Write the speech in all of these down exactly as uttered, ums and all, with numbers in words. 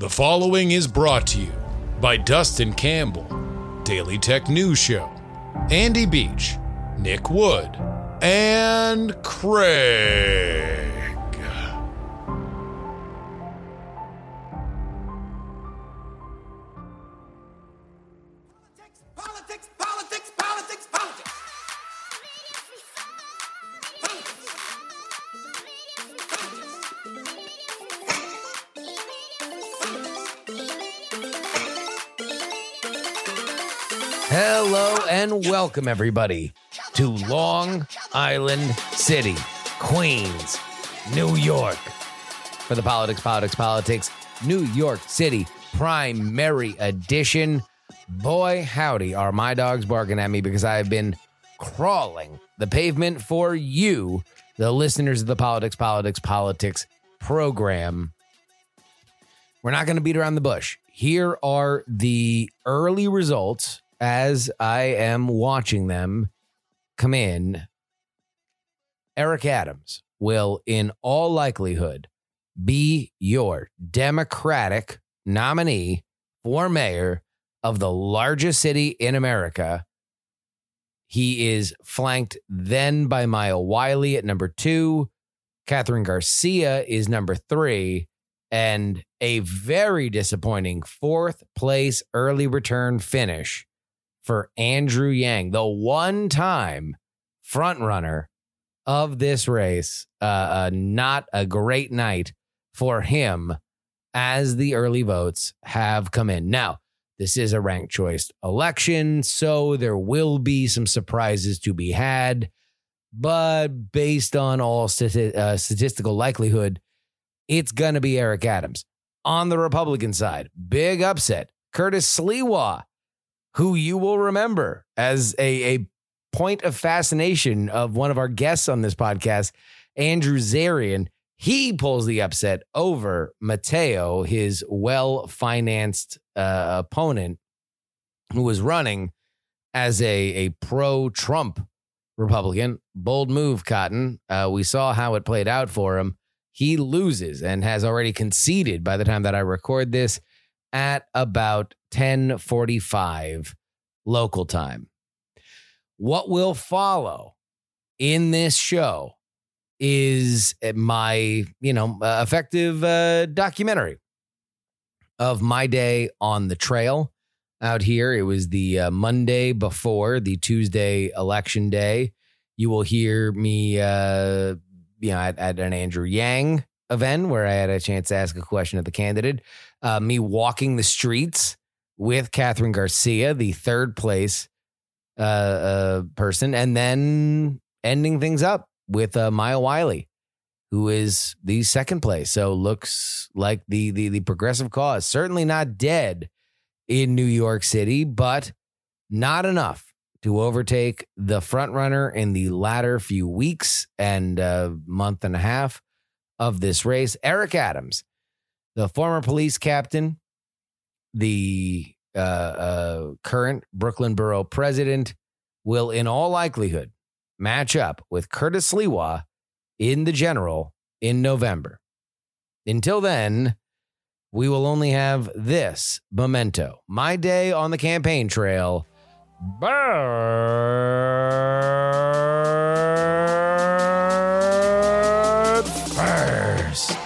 The following is brought to you by Dustin Campbell, Daily Tech News Show, Andy Beach, Nick Wood, and Craig. Hello and welcome, everybody, to Long Island City, Queens, New York, for the Politics, Politics, Politics, New York City Primary Edition. Boy, howdy, are my dogs barking at me because I have been crawling the pavement for you, the listeners of the Politics, Politics, Politics program. We're not going to beat around the bush. Here are the early results as I am watching them come in. Eric Adams will, in all likelihood, be your Democratic nominee for mayor of the largest city in America. He is flanked then by Maya Wiley at number two. Kathryn Garcia is number three. And a very disappointing fourth place early return finish for Andrew Yang, the one-time frontrunner of this race. Uh, uh, not a great night for him as the early votes have come in. Now, this is a ranked choice election, so there will be some surprises to be had. But based on all stati- uh, statistical likelihood, it's going to be Eric Adams. On the Republican side, big upset. Curtis Sliwa, who you will remember as a, a point of fascination of one of our guests on this podcast, Andrew Zarian. He pulls the upset over Mateo, his well-financed uh, opponent, who was running as a, a pro-Trump Republican. Bold move, Cotton. Uh, we saw how it played out for him. He loses and has already conceded by the time that I record this at about ten forty-five local time. What will follow in this show is my, you know, uh, effective uh, documentary of my day on the trail out here. It was the uh, Monday before the Tuesday election day. You will hear me, uh, you know, at, at an Andrew Yang event where I had a chance to ask a question of the candidate, uh, me walking the streets with Kathryn Garcia, the third place uh, uh, person, and then ending things up with uh, Maya Wiley, who is the second place. So looks like the, the, the progressive cause, certainly not dead in New York City, but not enough to overtake the front runner in the latter few weeks and uh, month and a half of this race. Eric Adams, the former police captain, the uh, uh, current Brooklyn Borough president, will in all likelihood match up with Curtis Sliwa in the general in November. Until then, we will only have this memento. My day on the campaign trail. But first.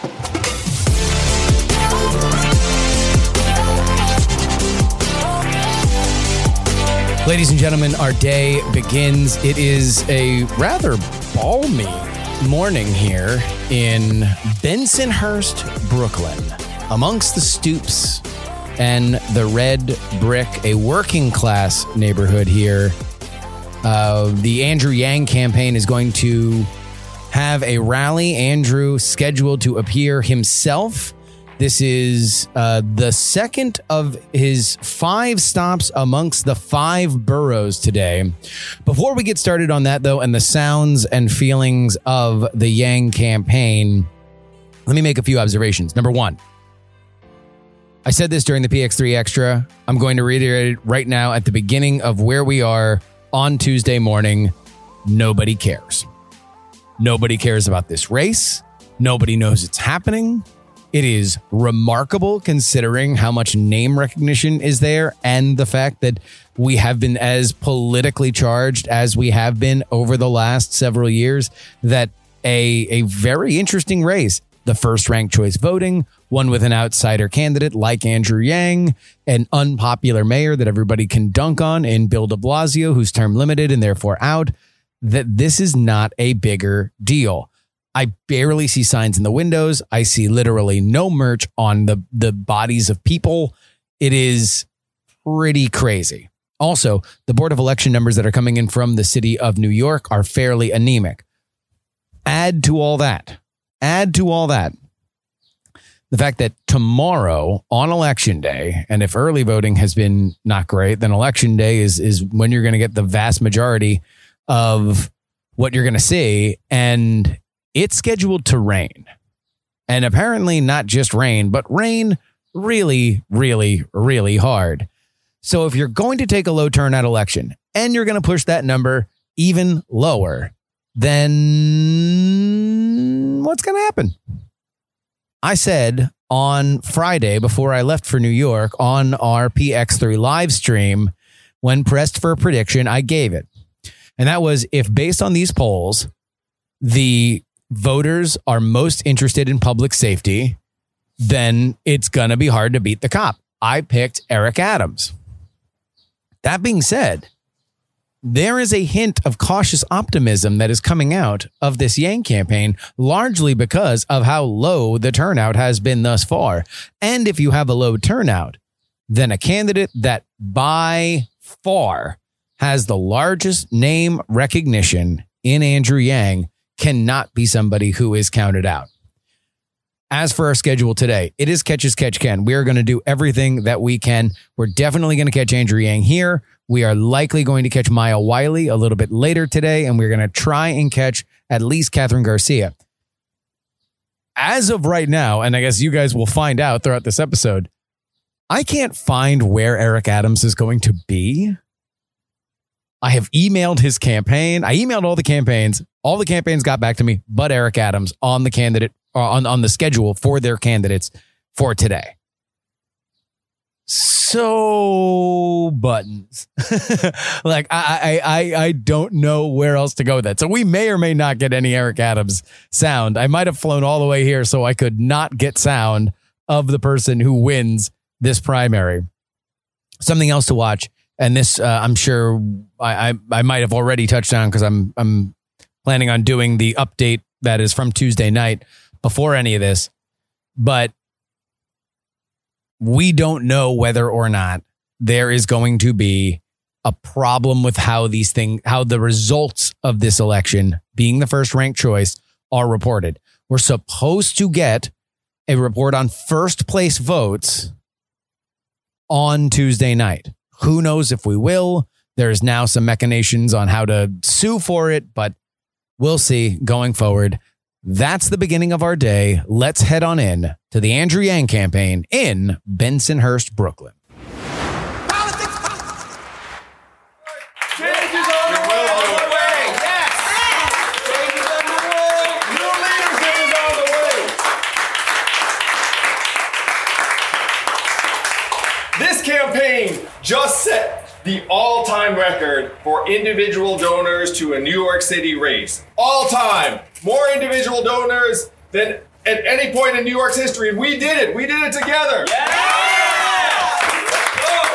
Ladies and gentlemen, our day begins. It is a rather balmy morning here in Bensonhurst, Brooklyn. Amongst the stoops and the red brick, a working class neighborhood here. Uh, the Andrew Yang campaign is going to have a rally. Andrew scheduled to appear himself. This is uh, the second of his five stops amongst the five boroughs today. Before we get started on that, though, and the sounds and feelings of the Yang campaign, let me make a few observations. Number one, I said this during the P X three Extra. I'm going to reiterate it right now at the beginning of where we are on Tuesday morning. Nobody cares. Nobody cares about this race. Nobody knows it's happening. It is remarkable considering how much name recognition is there and the fact that we have been as politically charged as we have been over the last several years, that a, a very interesting race, the first ranked choice voting, one with an outsider candidate like Andrew Yang, an unpopular mayor that everybody can dunk on in Bill de Blasio, who's term limited and therefore out, that this is not a bigger deal. I barely see signs in the windows. I see literally no merch on the, the bodies of people. It is pretty crazy. Also, the Board of Election numbers that are coming in from the city of New York are fairly anemic. Add to all that, add to all that, the fact that tomorrow on election day, and if early voting has been not great, then election day is, is when you're going to get the vast majority of what you're going to see. And it's scheduled to rain, and apparently not just rain, but rain really, really, really hard. So if you're going to take a low turnout election and you're going to push that number even lower, then what's going to happen? I said on Friday before I left for New York on our P X three live stream, when pressed for a prediction, I gave it. And that was, if based on these polls, the voters are most interested in public safety, then it's going to be hard to beat the cop. I picked Eric Adams. That being said, there is a hint of cautious optimism that is coming out of this Yang campaign, largely because of how low the turnout has been thus far. And if you have a low turnout, then a candidate that by far has the largest name recognition in Andrew Yang cannot be somebody who is counted out. As for our schedule today, it is catch as catch can. We are going to do everything that we can. We're definitely going to catch Andrew Yang here. We are likely going to catch Maya Wiley a little bit later today, and we're going to try and catch at least Kathryn Garcia. As of right now, and I guess you guys will find out throughout this episode, I can't find where Eric Adams is going to be. I have emailed his campaign. I emailed all the campaigns. All the campaigns got back to me, but Eric Adams on the candidate or on, on the schedule for their candidates for today. So buttons. Like I, I, I, I don't know where else to go with that. So we may or may not get any Eric Adams sound. I might have flown all the way here so I could not get sound of the person who wins this primary. Something else to watch. And this, uh, I'm sure I, I I might have already touched on because I'm I'm planning on doing the update that is from Tuesday night before any of this. But we don't know whether or not there is going to be a problem with how these things, how the results of this election, being the first ranked choice, are reported. We're supposed to get a report on first place votes on Tuesday night. Who knows if we will? There's now some machinations on how to sue for it, but we'll see going forward. That's the beginning of our day. Let's head on in to the Andrew Yang campaign in Bensonhurst, Brooklyn. Politics, politics. Change is on the way. On the way. Yes. Yes. Change is on the way. New leadership is on the way. This campaign just set the all-time record for individual donors to a New York City race. All-time. More individual donors than at any point in New York's history. And we did it. We did it together. Yeah. Yeah.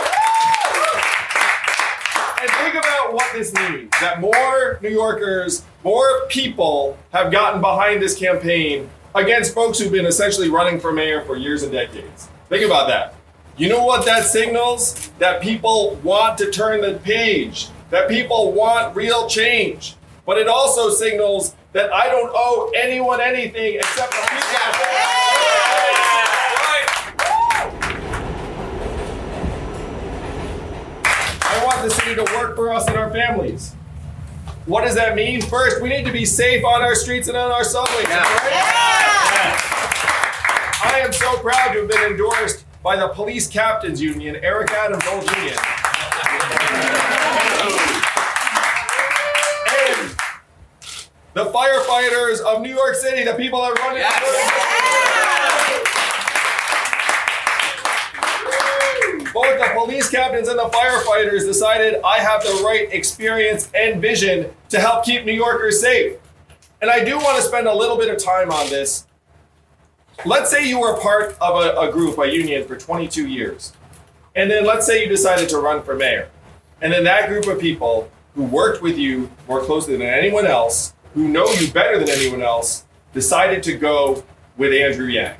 And think about what this means. That more New Yorkers, more people have gotten behind this campaign against folks who've been essentially running for mayor for years and decades. Think about that. You know what that signals? That people want to turn the page, that people want real change. But it also signals that I don't owe anyone anything except for people. I want the city to work for us and our families. What does that mean? First, we need to be safe on our streets and on our subways. Yeah. Right? Yeah. I am so proud to have been endorsed by the Police Captains Union, Eric Adams, old union. And the firefighters of New York City, the people that run it. Yes. police captains and the firefighters decided I have the right experience and vision to help keep New Yorkers safe. And I do want to spend a little bit of time on this. Let's say you were part of a, a group, a union, for twenty-two years. And then let's say you decided to run for mayor. And then that group of people who worked with you more closely than anyone else, who know you better than anyone else, decided to go with Andrew Yang.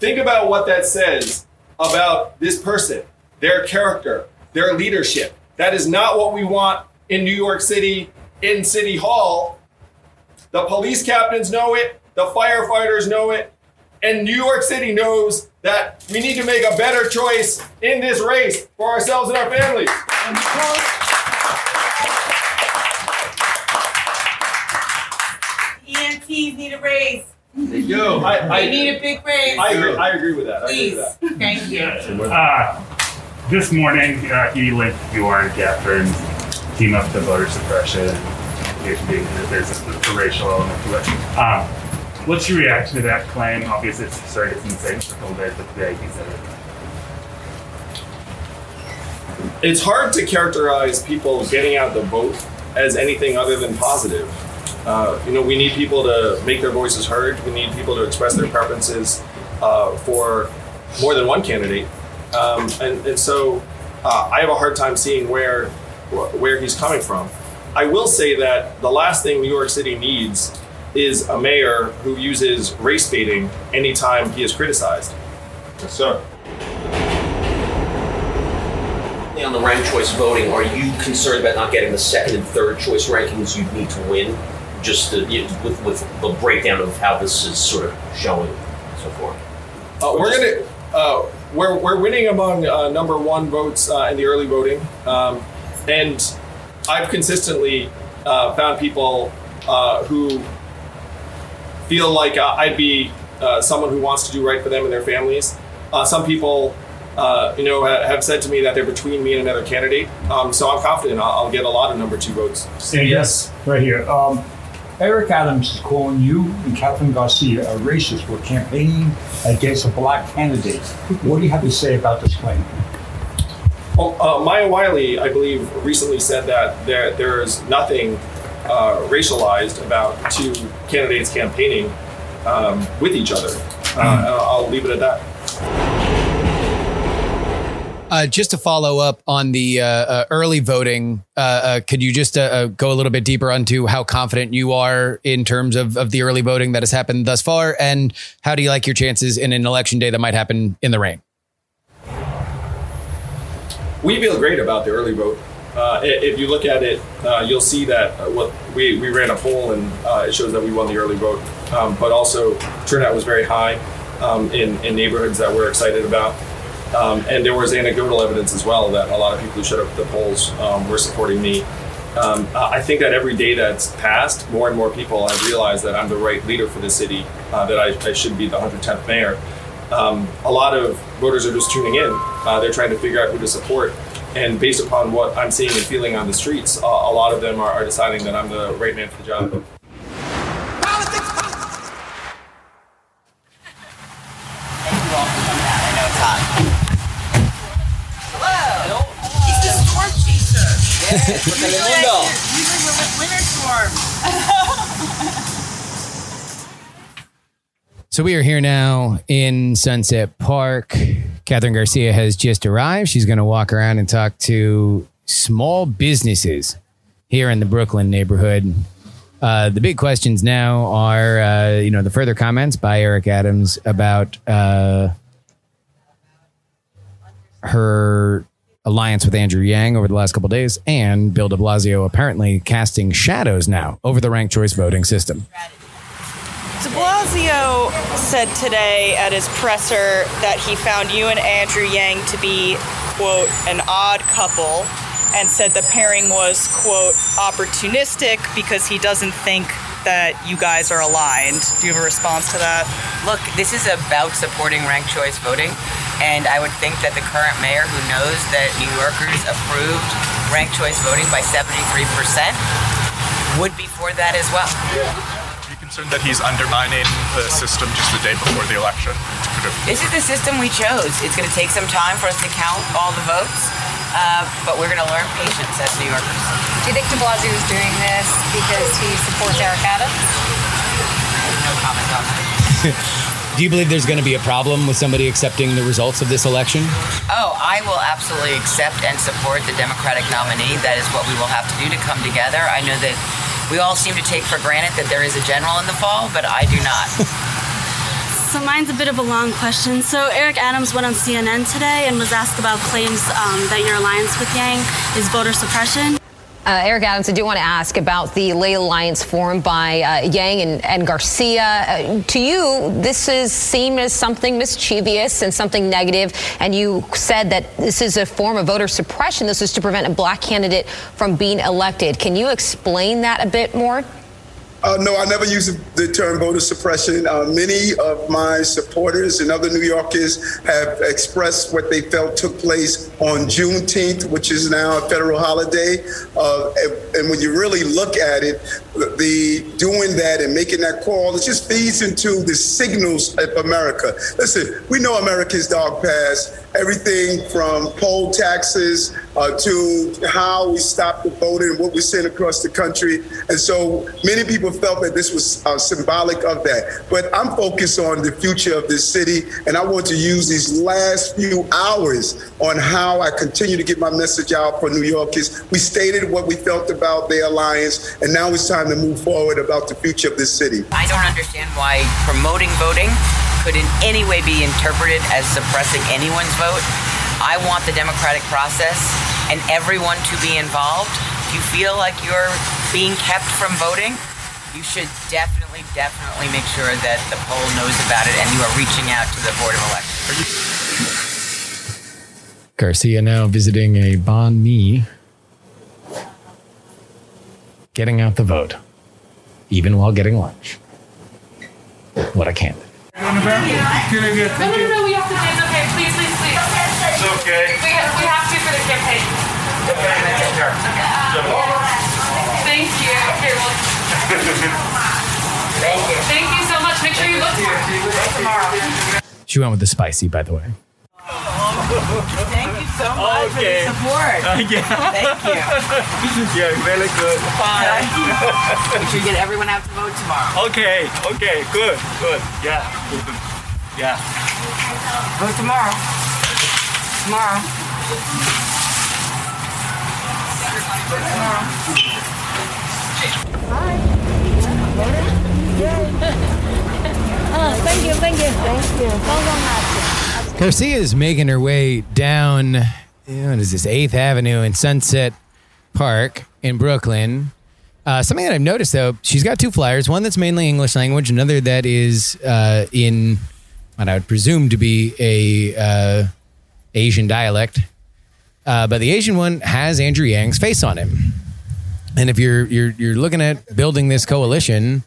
Think about what that says about this person, their character, their leadership. That is not what we want in New York City, in City Hall. The police captains know it, the firefighters know it, and New York City knows that we need to make a better choice in this race for ourselves and our families. And E M Ts need a raise. They do. I, I they need a big raise. I agree, I agree with that. Please. I agree with that. Thank you. Uh, this morning, uh, he linked your and Kathryn, team up to voter suppression, there's a racial element to it. Um, What's your reaction to that claim? Obviously, it's sorry it's insane for a couple days, but today he said it. It's hard to characterize people getting out the vote as anything other than positive. Uh, you know, we need people to make their voices heard. We need people to express their preferences uh, for more than one candidate. Um, and, and so uh, I have a hard time seeing where where he's coming from. I will say that the last thing New York City needs is a mayor who uses race baiting anytime he is criticized. Yes, sir. On the ranked choice voting, are you concerned about not getting the second and third choice rankings you'd need to win, just to, you know, with, with the breakdown of how this is sort of showing so far? Uh, we're going to, uh, we're, we're winning among uh, number one votes uh, in the early voting. Um, and I've consistently uh, found people uh, who feel like uh, I'd be uh, someone who wants to do right for them and their families. Uh, some people, uh, you know, ha- have said to me that they're between me and another candidate. Um, so I'm confident I'll, I'll get a lot of number two votes. And yes, right here. Um, Eric Adams is calling you and Kathryn Garcia a racist for campaigning against a black candidate. What do you have to say about this claim? Well, uh, Maya Wiley, I believe, recently said that there there is nothing Uh, racialized about two candidates campaigning um, with each other. Uh, I'll leave it at that. Uh, just to follow up on the uh, uh, early voting, uh, uh, could you just uh, uh, go a little bit deeper onto how confident you are in terms of, of the early voting that has happened thus far? And how do you like your chances in an election day that might happen in the rain? We feel great about the early vote. Uh, if you look at it, uh, you'll see that uh, what we, we ran a poll and uh, it shows that we won the early vote, um, but also turnout was very high um, in, in neighborhoods that we're excited about. Um, and there was anecdotal evidence as well that a lot of people who showed up at the polls um, were supporting me. Um, I think that every day that's passed, more and more people have realized that I'm the right leader for the city, uh, that I, I should be the one hundred tenth mayor. Um, a lot of voters are just tuning in. Uh, they're trying to figure out who to support. And based upon what I'm seeing and feeling on the streets, uh, a lot of them are, are deciding that I'm the right man for the job. Politics, politics. Thank you all for coming out. I know it's hot. Hello. Hello. He's the storm chaser. Yes, look at the window. These are your winter storms. So we are here now in Sunset Park. Kathryn Garcia has just arrived. She's going to walk around and talk to small businesses here in the Brooklyn neighborhood. Uh, the big questions now are, uh, you know, the further comments by Eric Adams about uh, her alliance with Andrew Yang over the last couple of days, and Bill de Blasio apparently casting shadows now over the ranked choice voting system. De Blasio said today at his presser that he found you and Andrew Yang to be, quote, an odd couple, and said the pairing was, quote, opportunistic because he doesn't think that you guys are aligned. Do you have a response to that? Look, this is about supporting ranked choice voting, and I would think that the current mayor, who knows that New Yorkers approved ranked choice voting by seventy-three percent, would be for that as well. Yeah. concerned that he's undermining the system just the day before the election? This is the system we chose. It's going to take some time for us to count all the votes, uh, but we're going to learn patience as New Yorkers. Do you think de Blasio is doing this because he supports Eric Adams? No comment on that. Do you believe there's going to be a problem with somebody accepting the results of this election? Oh, I will absolutely accept and support the Democratic nominee. That is what we will have to do to come together. I know that we all seem to take for granted that there is a general in the fall, but I do not. So mine's a bit of a long question. So Eric Adams went on C N N today and was asked about claims um, that your alliance with Yang is voter suppression. Uh, Eric Adams, I do want to ask about the lay alliance formed by uh, Yang and, and Garcia. Uh, to you, this is seen as something mischievous and something negative, and you said that this is a form of voter suppression. This is to prevent a black candidate from being elected. Can you explain that a bit more? Uh, no, I never use the term voter suppression. Uh, many of my supporters and other New Yorkers have expressed what they felt took place on Juneteenth, which is now a federal holiday. Uh, and, and when you really look at it, the doing that and making that call, it just feeds into the signals of America. Listen, we know America's dog past. Everything from poll taxes uh, to how we stop the voting and what we send across the country. And so many people felt that this was uh, symbolic of that. But I'm focused on the future of this city, and I want to use these last few hours on how I continue to get my message out for New Yorkers. We stated what we felt about their alliance, and now it's time to move forward about the future of this city. I don't understand why promoting voting could in any way be interpreted as suppressing anyone's vote. I want the democratic process and everyone to be involved. If you feel like you're being kept from voting, you should definitely, definitely make sure that the poll knows about it and you are reaching out to the Board of Elections. Garcia now visiting a banh mi, getting out the vote, even while getting lunch. What a candidate. No, no, no, no, we have to pay. It's okay. Please, please, please. It's okay. We have, we have to for the campaign. Thank you. Okay, well. Thank you. Thank you so much. Make sure you look for it tomorrow. She went with the spicy, by the way. Thank you so much okay. for the support. Uh, yeah. Thank you. You're yeah, really good. Bye. We should get everyone out to vote tomorrow. Okay. Okay. Good. Good. Yeah. Yeah. Vote tomorrow. Tomorrow. Vote tomorrow. Hi. Yay. Oh, thank you. Thank you. Thank you. So much. Garcia is making her way down, what is this, eighth Avenue in Sunset Park in Brooklyn. Uh, something that I've noticed, though, she's got two flyers, one that's mainly English language, another that is uh, in what I would presume to be a uh, Asian dialect. Uh, but the Asian one has Andrew Yang's face on it. And if you're you're you're looking at building this coalition,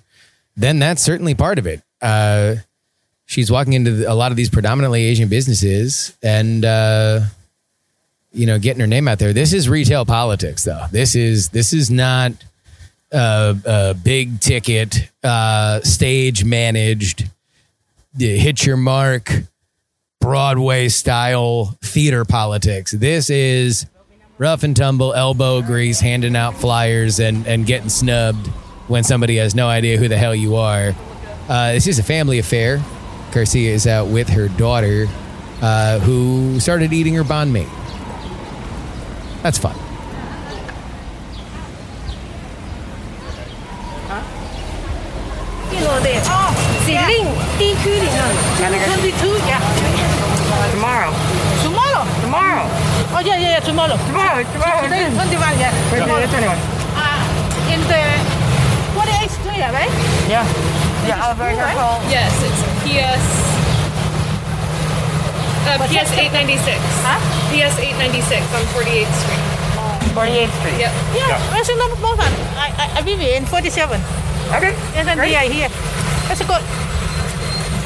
then that's certainly part of it. Uh She's walking into a lot of these predominantly Asian businesses and, uh, you know, getting her name out there. This is retail politics, though. This is this is not a, a big ticket, uh, stage managed, hit your mark, Broadway style theater politics. This is rough and tumble, elbow grease, handing out flyers and, and getting snubbed when somebody has no idea who the hell you are. Uh, this is a family affair. Garcia is out with her daughter, uh, who started eating her banh mi. That's fun. Tomorrow. Tomorrow. Tomorrow. Oh, yeah, yeah, yeah, tomorrow. Tomorrow. Tomorrow. Today is twenty-one, yeah. twenty-one. Uh, in the, what age square, right? Yeah. Yeah, Alberta Hall. Yes, it's P S Uh, P S eight ninety-six. Huh? P S eight ninety-six on forty-eighth Street. forty-eighth Street. Yep. Yeah, yeah. Where's your number both on? I, I, I live in forty-seven. Okay. Yes, and we are here. That's good.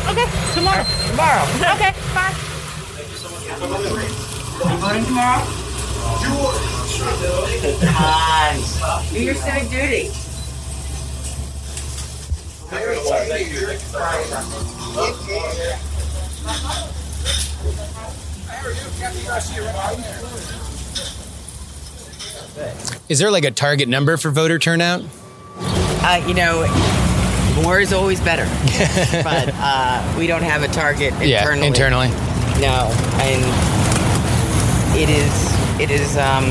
Okay, tomorrow. Right. Tomorrow. Okay, bye. Thank you so much for coming. You voting tomorrow? Sure. Come on. Do your civic duty. Is there like a target number for voter turnout? Uh, you know, more is always better. But uh, we don't have a target internally. Yeah, internally. No, and it is, it is, um,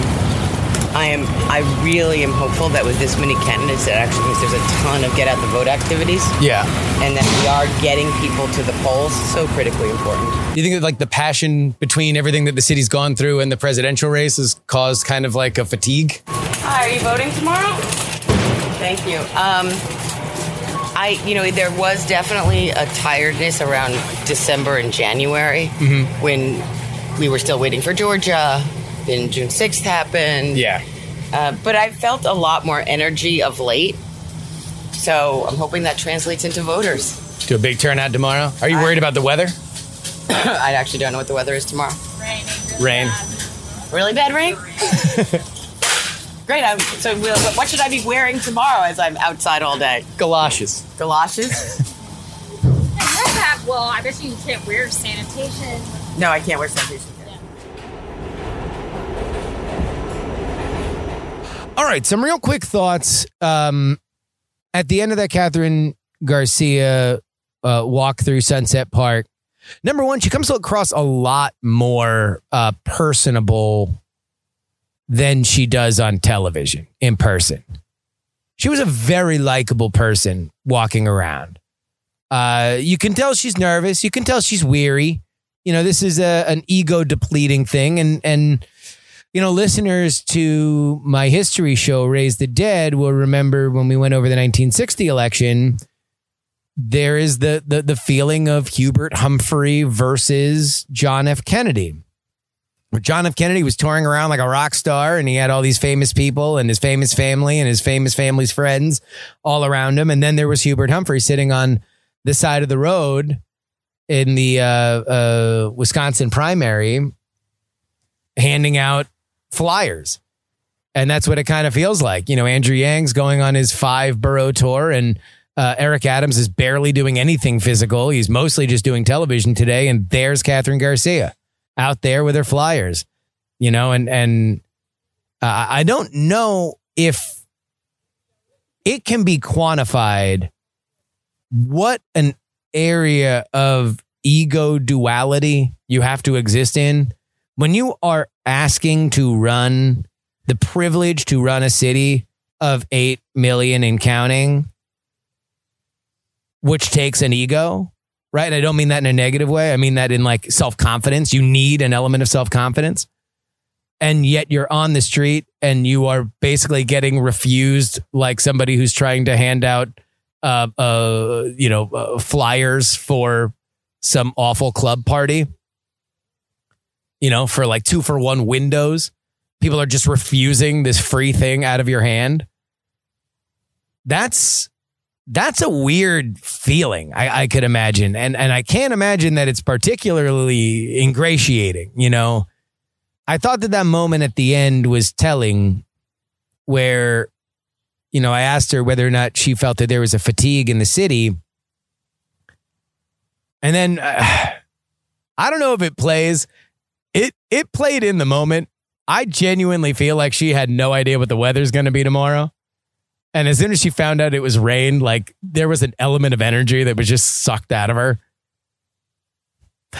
I am, I really am hopeful that with this many candidates, that actually means there's a ton of get out the vote activities. Yeah. And that we are getting people to the polls. So critically important. Do you think that like the passion between everything that the city's gone through and the presidential race has caused kind of like a fatigue? Hi, are you voting tomorrow? Thank you. Um, I, you know, there was definitely a tiredness around December and January mm-hmm. when we were still waiting for Georgia. Then June sixth happened. Yeah. Uh, but I felt a lot more energy of late. So I'm hoping that translates into voters. Do a big turnout tomorrow. Are you I, worried about the weather? I actually don't know what the weather is tomorrow. Rain. Rain. Bad. Really bad rain? Great. I'm, so we'll, what should I be wearing tomorrow as I'm outside all day? Galoshes. Galoshes? Well, I bet you can't wear sanitation. No, I can't wear sanitation. All right, some real quick thoughts. Um, at the end of that Kathryn Garcia uh, walk through Sunset Park, number one, she comes across a lot more uh, personable than she does on television, in person. She was a very likable person walking around. Uh, you can tell she's nervous. You can tell she's weary. You know, this is a, an ego-depleting thing, and and... You know, listeners to my history show, Raise the Dead, will remember when we went over the nineteen sixty election, there is the the, the feeling of Hubert Humphrey versus John F. Kennedy. John F. Kennedy was touring around like a rock star, and he had all these famous people and his famous family and his famous family's friends all around him. And then there was Hubert Humphrey sitting on the side of the road in the uh, uh, Wisconsin primary, handing out flyers. And that's what it kind of feels like. You know, Andrew Yang's going on his five borough tour, and uh, Eric Adams is barely doing anything physical. He's mostly just doing television today. And there's Kathryn Garcia out there with her flyers, you know, and, and uh, I don't know if it can be quantified what an area of ego duality you have to exist in. When you are asking to run the privilege to run a city of eight million and counting, which takes an ego, right? And I don't mean that in a negative way. I mean that in like self-confidence. You need an element of self-confidence. And yet you're on the street and you are basically getting refused like somebody who's trying to hand out, uh, uh, you know, uh, flyers for some awful club party. You know, for like two for one windows, people are just refusing this free thing out of your hand. That's that's a weird feeling, I, I could imagine. And and I can't imagine that it's particularly ingratiating. You know, I thought that that moment at the end was telling where, you know, I asked her whether or not she felt that there was a fatigue in the city. And then uh, I don't know if it plays. It it played in the moment. I genuinely feel like she had no idea what the weather's going to be tomorrow. And as soon as she found out it was rain, like there was an element of energy that was just sucked out of her.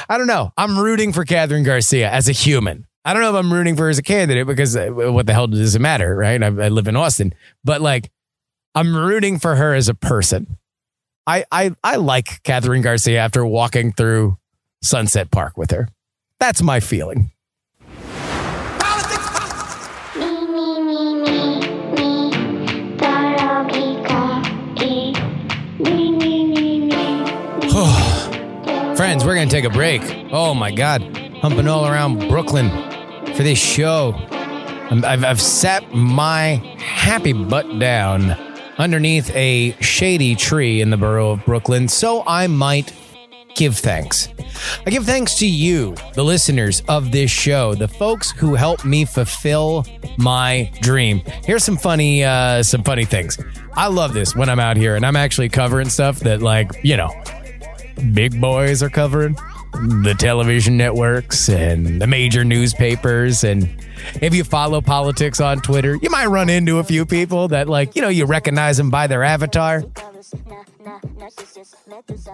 I don't know. I'm rooting for Kathryn Garcia as a human. I don't know if I'm rooting for her as a candidate because what the hell does it matter, right? I, I live in Austin, but like I'm rooting for her as a person. I I I like Kathryn Garcia after walking through Sunset Park with her. That's my feeling. Politics, politics. Me, me, me, me, me. Me, me, me, me. Friends, we're going to take a break. Oh, my God. Humping all around Brooklyn for this show. I've, I've sat my happy butt down underneath a shady tree in the borough of Brooklyn, so I might give thanks. I give thanks to you, the listeners of this show, the folks who helped me fulfill my dream. Here's some funny, uh, some funny things. I love this when I'm out here and I'm actually covering stuff that, like, you know, big boys are covering. The television networks and the major newspapers. And if you follow politics on Twitter, you might run into a few people that, like, you know, you recognize them by their avatar.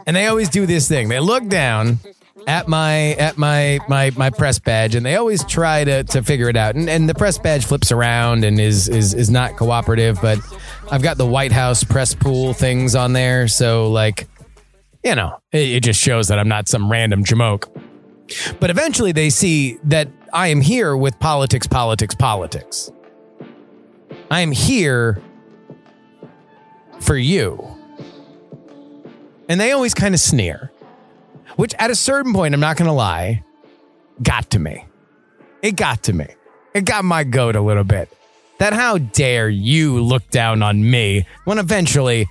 And they always do this thing. They look down at my at my my my press badge, and they always try to to figure it out. And and the press badge flips around and is is is not cooperative, but I've got the White House press pool things on there, so, like, you know, it just shows that I'm not some random jamoke. But eventually they see that I am here with politics, politics, politics. I am here for you. And they always kind of sneer, which at a certain point, I'm not going to lie, got to me. It got to me. It got my goat a little bit. That how dare you look down on me when eventually...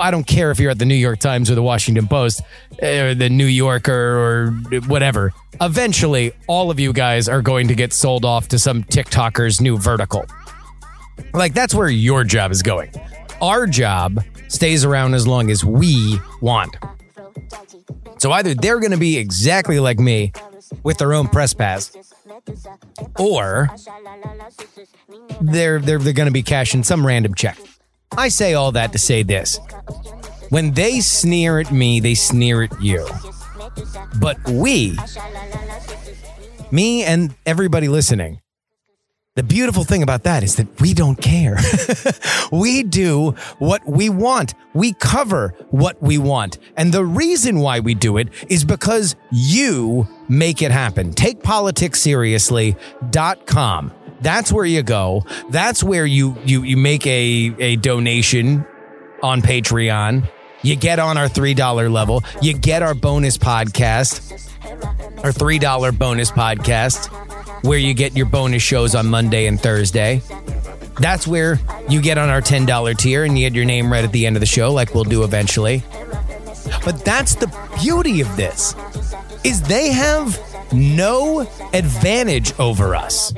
I don't care if you're at the New York Times or the Washington Post or the New Yorker or whatever. Eventually, all of you guys are going to get sold off to some TikToker's new vertical. Like, that's where your job is going. Our job stays around as long as we want. So either they're going to be exactly like me with their own press pass, or they're, they're, they're going to be cashing some random check. I say all that to say this. When they sneer at me, they sneer at you. But we, me and everybody listening, the beautiful thing about that is that we don't care. We do what we want. We cover what we want. And the reason why we do it is because you make it happen. Take Politics Seriously dot com. That's where you go. That's where you you you make a, a donation on Patreon. You get on our three dollar level. You get our bonus podcast, our three dollar bonus podcast, where you get your bonus shows on Monday and Thursday. That's where you get on our ten dollar tier and you get your name read at the end of the show, like we'll do eventually. But that's the beauty of this, is they have no advantage over us.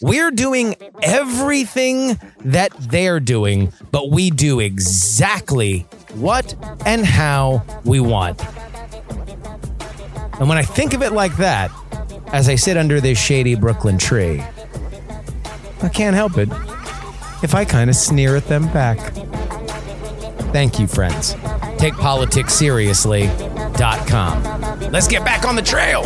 We're doing everything that they're doing, but we do exactly what and how we want. And when I think of it like that, as I sit under this shady Brooklyn tree, I can't help it if I kind of sneer at them back. Thank you, friends. Take Politics Seriously dot com. Let's get back on the trail.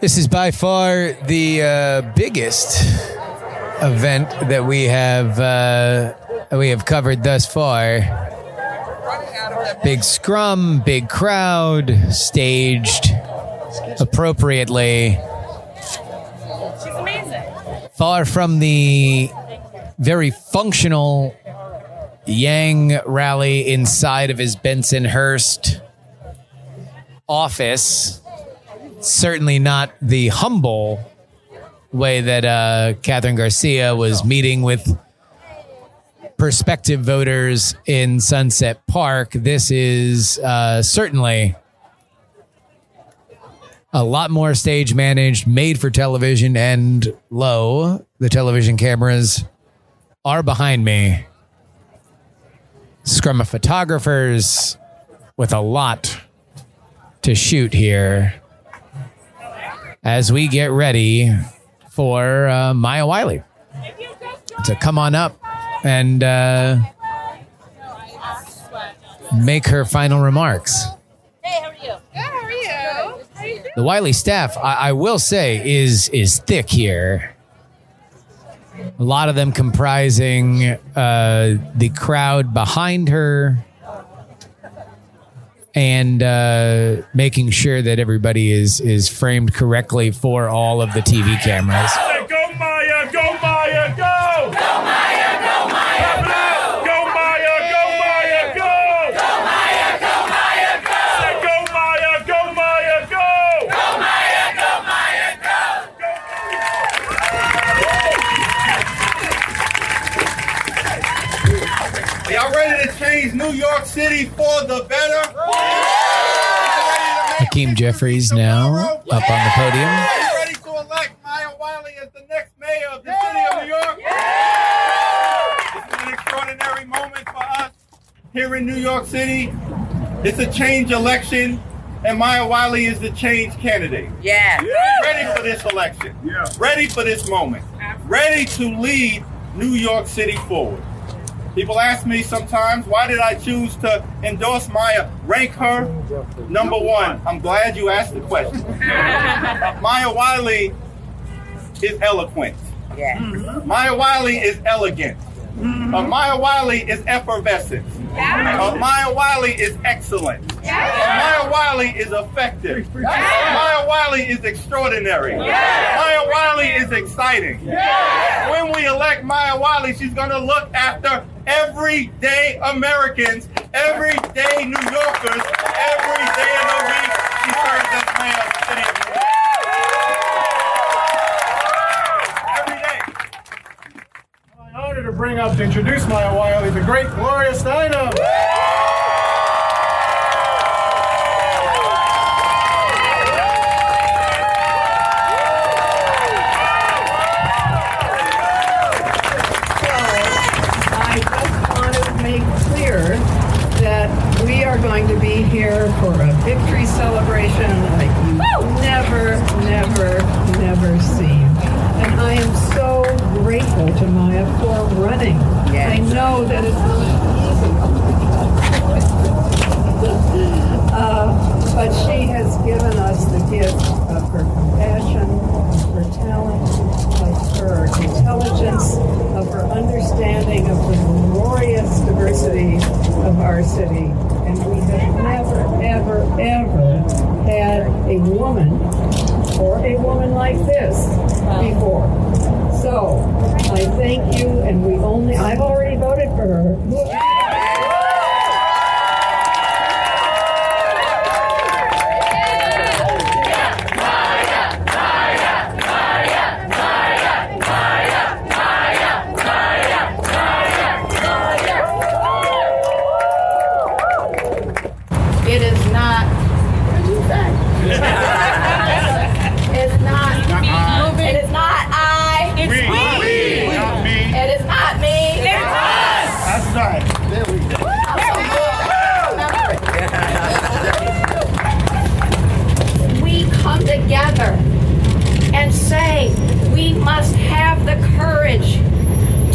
This is by far the uh, biggest event that we have uh, we have covered thus far. Big scrum, big crowd, staged appropriately. She's amazing. Far from the very functional Yang rally inside of his Bensonhurst office. Certainly not the humble way that uh, Kathryn Garcia was meeting with prospective voters in Sunset Park. This is uh, certainly a lot more stage managed, made for television, and lo, the television cameras are behind me. Scrum of photographers with a lot to shoot here, as we get ready for uh, Maya Wiley to come on up and uh, make her final remarks. Hey, how are you? Good, how are you? How are you doing? The Wiley staff, I-, I will say, is is thick here. A lot of them comprising uh, the crowd behind her and uh, making sure that everybody is is framed correctly for all of the T V cameras. Go Maya! Go Maya! Go! Go Maya! Go Maya! Go! Go Maya! Go Maya! city for the better. Hakeem Jeffries now up on the podium. Are you ready to elect Maya Wiley as the next mayor of the city of New York? This is an extraordinary moment for us here in New York City. It's a change election. And Maya Wiley is the change candidate. Yeah. yeah. Ready for this election. Yeah. Ready for this moment. Ready to lead New York City forward. People ask me sometimes, why did I choose to endorse Maya? Rank her number one. I'm glad you asked the question. Maya Wiley is eloquent. Yeah. Mm-hmm. Maya Wiley is elegant. Mm-hmm. Uh, Maya Wiley is effervescent. Yeah. Uh, Maya Wiley is excellent. Yeah. Maya Wiley is effective. Yeah. Maya Wiley is extraordinary. Yeah. Maya Wiley is exciting. Yeah. When we elect Maya Wiley, she's going to look after everyday Americans, everyday New Yorkers, every day of the week. She serves as mayor of the city of New York. Honor to bring up, to introduce Maya Wiley, the great Gloria Steinem. So, I just want to make clear that we are going to be here for a victory celebration like you never, never, never seen. And I am so grateful to Maya for running. Yes. I know that it's not easy. uh, but she has given us the gift of her compassion, of her talent, of her intelligence, of her understanding of the glorious diversity of our city. And we have never, ever, ever had a woman or a woman like this before. So I thank you, and we only I've already voted for her. It is not what do you think? Together and say we must have the courage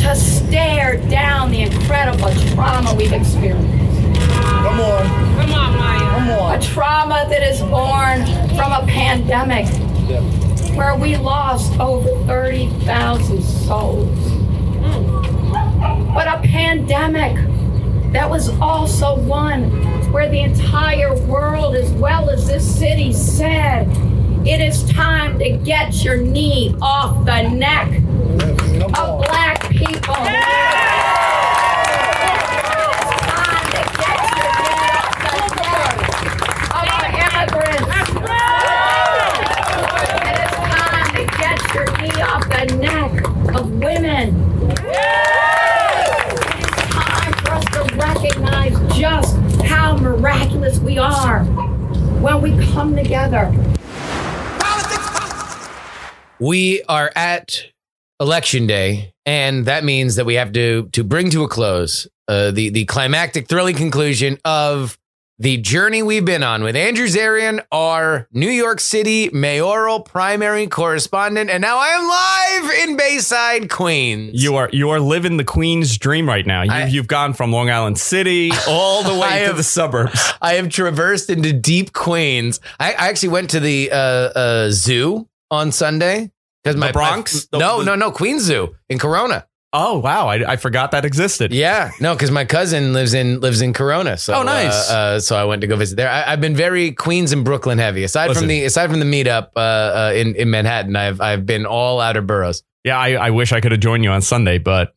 to stare down the incredible trauma we've experienced. Come on. Come on, Maya. Come on. A trauma that is born from a pandemic where we lost over thirty thousand souls. But a pandemic that was also one where the entire world, as well as this city, said, it is time to get your knee off the neck of black people. Yeah. It is time to get your knee off the neck of our immigrants. Yeah. It is time to get your knee off the neck of women. Yeah. It is time for us to recognize just how miraculous we are when we come together. We are at election day, and that means that we have to to bring to a close uh, the, the climactic, thrilling conclusion of the journey we've been on with Andrew Zarian, our New York City mayoral primary correspondent. And now I am live in Bayside, Queens. You are you are living the Queen's dream right now. You, I, you've gone from Long Island City all the way have, to the suburbs. I have traversed into deep Queens. I, I actually went to the uh, uh, zoo. On Sunday, because my the Bronx, my, no, no, no, Queens Zoo in Corona. Oh wow, I, I forgot that existed. Yeah, no, because my cousin lives in lives in Corona. So, oh, nice. Uh, uh, so I went to go visit there. I, I've been very Queens and Brooklyn heavy. Aside Listen, from the aside from the meetup uh, uh, in in Manhattan, I've I've been all outer boroughs. Yeah, I, I wish I could have joined you on Sunday, but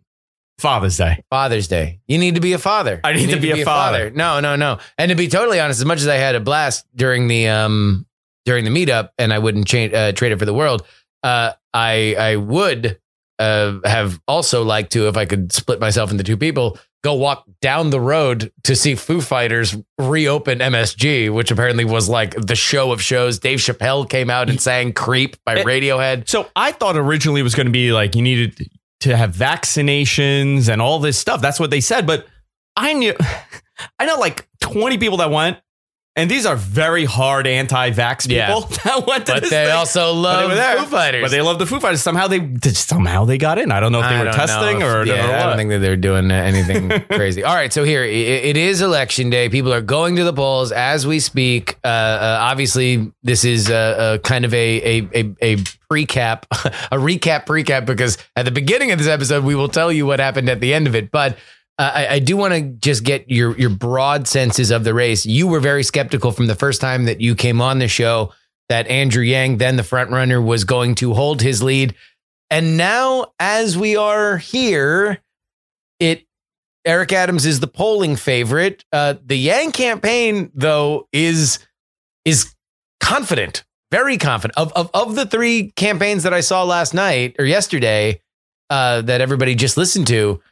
Father's Day, Father's Day, you need to be a father. I need, need to, be to be a father. father. No, no, no. And to be totally honest, as much as I had a blast during the um. during the meetup, and I wouldn't change, uh, trade it for the world. Uh, I I would uh, have also liked to, if I could split myself into two people, go walk down the road to see Foo Fighters reopen M S G, which apparently was like the show of shows. Dave Chappelle came out and sang Creep by Radiohead. So I thought originally it was going to be like you needed to have vaccinations and all this stuff. That's what they said. But I knew I know like twenty people that went. And these are very hard anti-vax people yeah. that went to but this they thing. Also love the Foo Fighters. But they love the Foo Fighters. Somehow they somehow they got in. I don't know if they I were testing if, or yeah, I, I don't think that they're doing anything crazy. All right, so here it, it is election day. People are going to the polls as we speak. Uh, uh, obviously, this is uh, a kind of a a a, a recap, a recap recap because at the beginning of this episode we will tell you what happened at the end of it, but. Uh, I, I do want to just get your your broad senses of the race. You were very skeptical from the first time that you came on the show that Andrew Yang, then the front runner, was going to hold his lead. And now, as we are here, it Eric Adams is the polling favorite. Uh, the Yang campaign, though, is is confident, very confident. Of of of the three campaigns that I saw last night or yesterday uh, that everybody just listened to.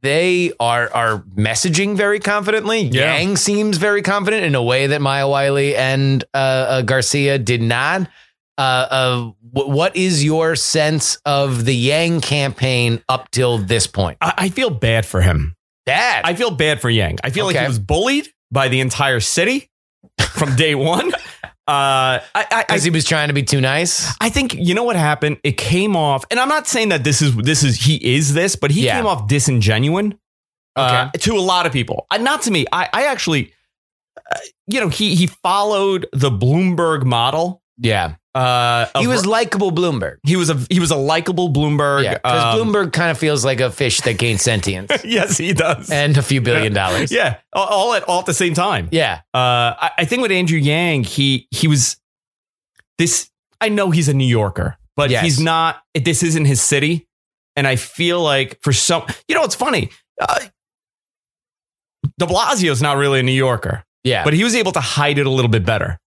They are are messaging very confidently. Yeah. Yang seems very confident in a way that Maya Wiley and uh, uh, Garcia did not. Uh, uh, w- what is your sense of the Yang campaign up till this point? I, I feel bad for him. Bad. I feel bad for Yang. I feel okay. like he was bullied by the entire city from day one. Uh, I, I, he was trying to be too nice. I think, you know what happened? It came off, and I'm not saying that this is, this is, he is this, but he yeah. came off disingenuous okay. uh, to a lot of people. Uh, not to me. I, I actually, uh, you know, he, he followed the Bloomberg model. Yeah. Uh, he was likable Bloomberg. He was a, he was a likable Bloomberg. Yeah, because um, Bloomberg kind of feels like a fish that gained sentience. Yes, he does. And a few billion yeah. dollars. Yeah. All at all at the same time. Yeah. Uh, I, I think with Andrew Yang, he, he was this, I know he's a New Yorker, but yes. he's not, this isn't his city. And I feel like for some, you know, it's funny. Uh, de Blasio is not really a New Yorker. Yeah. But he was able to hide it a little bit better.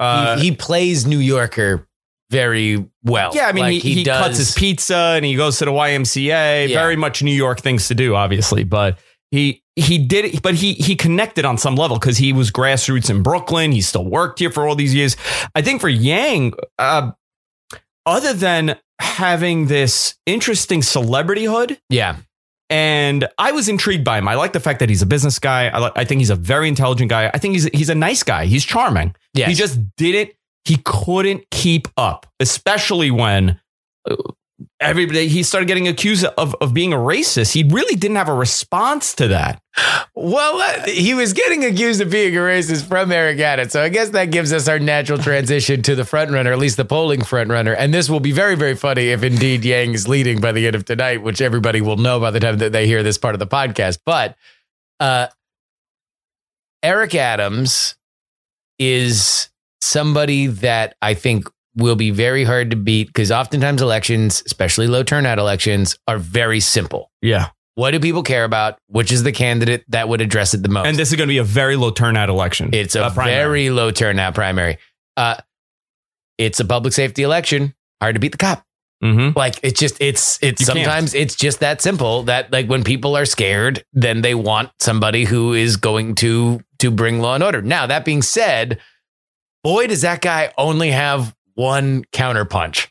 Uh, he, he plays New Yorker very well. Yeah, I mean, like he, he, he does. Cuts his pizza and he goes to the Y M C A. Yeah. Very much New York things to do, obviously. But he he did it. But he he connected on some level because he was grassroots in Brooklyn. He still worked here for all these years. I think for Yang, uh, other than having this interesting celebrityhood. Yeah. And I was intrigued by him. I like the fact that he's a business guy. I, like, I think he's a very intelligent guy. I think he's he's a nice guy. He's charming. Yes. He just didn't. He couldn't keep up, especially when everybody he started getting accused of, of being a racist. He really didn't have a response to that. Well, uh, he was getting accused of being a racist from Eric Adams. So I guess that gives us our natural transition to the front runner, at least the polling front runner. And this will be very, very funny if indeed Yang is leading by the end of tonight, which everybody will know by the time that they hear this part of the podcast. But uh, Eric Adams is somebody that I think will be very hard to beat because oftentimes elections, especially low turnout elections, are very simple. Yeah. What do people care about? Which is the candidate that would address it the most? And this is going to be a very low turnout election. It's a, a very low turnout primary. Uh, it's a public safety election. Hard to beat the cop. Mm-hmm. Like it's just it's it's you sometimes can't. It's just that simple that like when people are scared, then they want somebody who is going to to bring law and order. Now, that being said, boy, does that guy only have one counterpunch.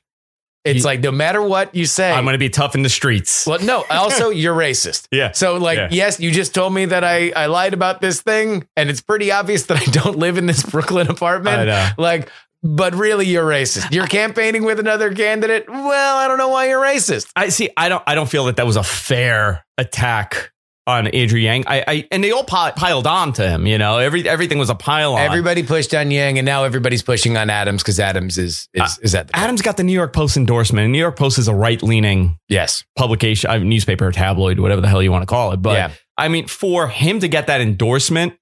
It's you, like, no matter what you say, I'm going to be tough in the streets. Well, no, also you're racist. Yeah. So like, yeah. yes, you just told me that I, I lied about this thing and it's pretty obvious that I don't live in this Brooklyn apartment. I know. Like, but really you're racist. You're campaigning with another candidate. Well, I don't know why you're racist. I see. I don't, I don't feel that that was a fair attack on Andrew Yang. I, I and they all pi- piled on to him, you know, every everything was a pile on. Everybody pushed on Yang and now everybody's pushing on Adams because Adams is is, uh, is that the Adams got the New York Post endorsement. And New York Post is a right leaning yes publication, I mean, newspaper or tabloid, whatever the hell you want to call it. But yeah. I mean, for him to get that endorsement,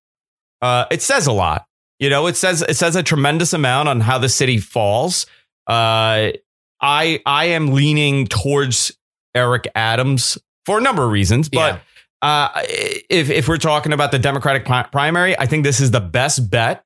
uh, it says a lot. You know, it says it says a tremendous amount on how the city falls. Uh, I I am leaning towards Eric Adams for a number of reasons, but. Yeah. Uh, if if we're talking about the Democratic primary, I think this is the best bet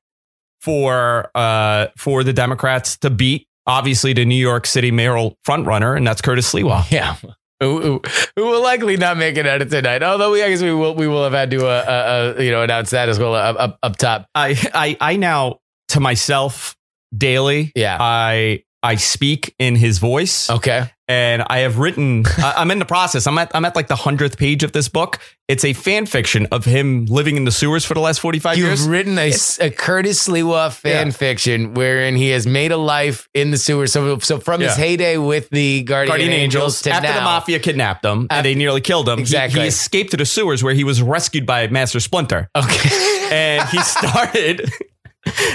for uh for the Democrats to beat obviously to New York City mayoral frontrunner, and that's Curtis Sliwa. Yeah. Who, who, who will likely not make it out of tonight? Although we, I guess we will, we will have had to, uh, uh, you know, announce that as well up, up, up top. I, I, I now to myself daily. Yeah, I, I speak in his voice. Okay, and I have written. I, I'm in the process. I'm at, I'm at like the hundredth page of this book. It's a fan fiction of him living in the sewers for the last forty-five You've years. You've written a, a Curtis Sliwa fan yeah. fiction wherein he has made a life in the sewers. So, so from yeah. his heyday with the Guardian, Guardian Angels, Angels to after now, the mafia kidnapped him after, and they nearly killed him. Exactly. He, he escaped to the sewers where he was rescued by Master Splinter. Okay. And he started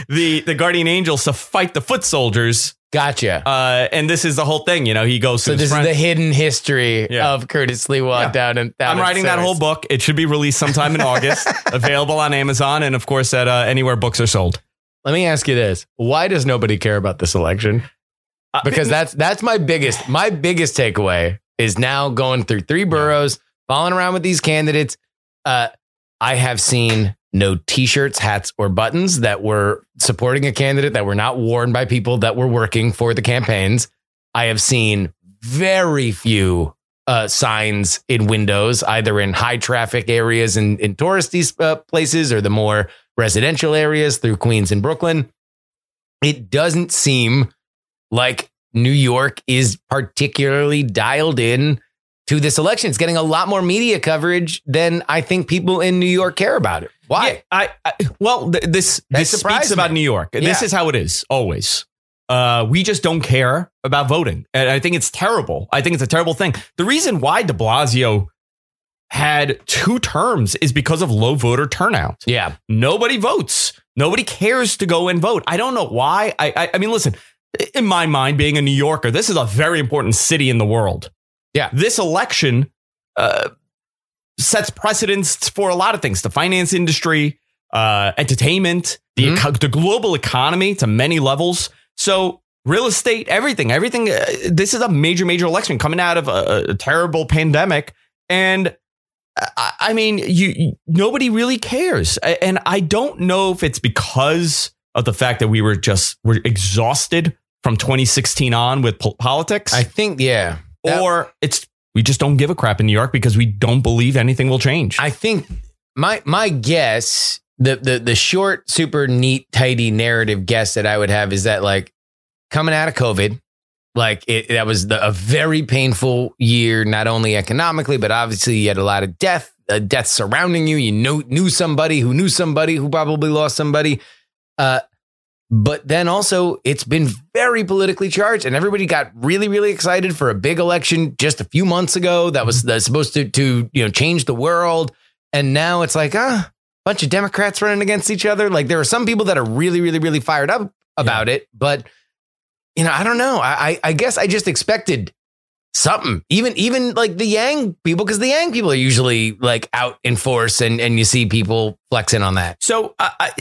the, the Guardian Angels to fight the foot soldiers. Gotcha. Uh, and this is the whole thing, you know. He goes. So this friend. is the hidden history yeah. of Curtis Sliwa yeah. down and. Down I'm writing that whole book. It should be released sometime in August. Available on Amazon and, of course, at uh, anywhere books are sold. Let me ask you this: why does nobody care about this election? Because that's that's my biggest my biggest takeaway is now going through three boroughs, following around with these candidates. Uh, I have seen no T-shirts, hats, or buttons that were supporting a candidate that were not worn by people that were working for the campaigns. I have seen very few uh, signs in windows, either in high traffic areas and in, in touristy uh, places or the more residential areas through Queens and Brooklyn. It doesn't seem like New York is particularly dialed in to this election. It's getting a lot more media coverage than I think people in New York care about it. Why? Yeah, I, I well, th- this that this speaks me. about New York. Yeah. This is how it is always. Uh, we just don't care about voting, and I think it's terrible. I think it's a terrible thing. The reason why de Blasio had two terms is because of low voter turnout. Yeah, nobody votes. Nobody cares to go and vote. I don't know why. I I, I mean, listen. In my mind, being a New Yorker, this is a very important city in the world. Yeah, this election. Uh, sets precedents for a lot of things, the finance industry, uh, entertainment, the, mm-hmm. eco- the global economy to many levels. So real estate, everything, everything. Uh, this is a major, major election coming out of a, a terrible pandemic. And I, I mean, you, you nobody really cares. And I don't know if it's because of the fact that we were just we're exhausted from twenty sixteen on with po- politics. I think. Yeah. Or that- it's. We just don't give a crap in New York because we don't believe anything will change. I think my my guess, the the the short, super neat, tidy narrative guess that I would have is that, like, coming out of COVID, like it, that was the, a very painful year, not only economically, but obviously you had a lot of death, uh, death surrounding you. You know, knew somebody who knew somebody who probably lost somebody. Uh, But then also it's been very politically charged and everybody got really, really excited for a big election just a few months ago that was that's supposed to, to, you know, change the world. And now it's like ah, a bunch of Democrats running against each other. Like there are some people that are really, really, really fired up about yeah. it. But, you know, I don't know. I, I guess I just expected something, even even like the Yang people, because the Yang people are usually like out in force and, and you see people flexing on that. So uh, I,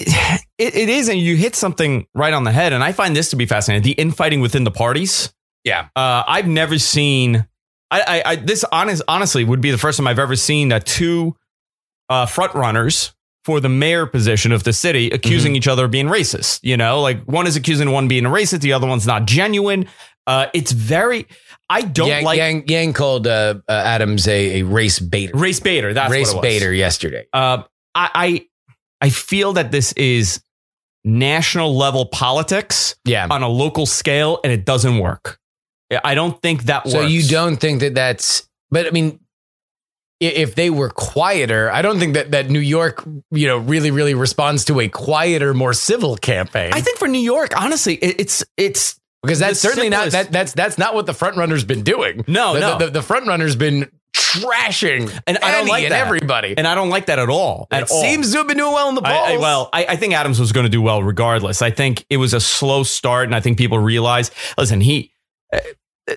it, it is. And you hit something right on the head. And I find this to be fascinating. The infighting within the parties. Yeah, uh, I've never seen I, I, I this honest, honestly would be the first time I've ever seen that two uh, front runners for the mayor position of the city accusing mm-hmm. each other of being racist. You know, like one is accusing one being a racist. The other one's not genuine. Uh, it's very I don't Yang, like Yang, Yang called uh, uh, Adams a, a race baiter, race baiter, that's race what it was. baiter yesterday. Uh, I, I I feel that this is national level politics yeah. on a local scale and it doesn't work. I don't think that so works. So you don't think that that's but I mean, if they were quieter, I don't think that that New York, you know, really, really responds to a quieter, more civil campaign. I think for New York, honestly, it, it's it's. Because that's the certainly simplest. not that that's that's not what the front runner's been doing. No, the, no, the, the front runner's been trashing and I don't Andy like and that. everybody, and I don't like that at all. At it all. Seems to have been doing well in the polls. I, I, well, I, I think Adams was going to do well regardless. I think it was a slow start, and I think people realize. Listen, he. Uh,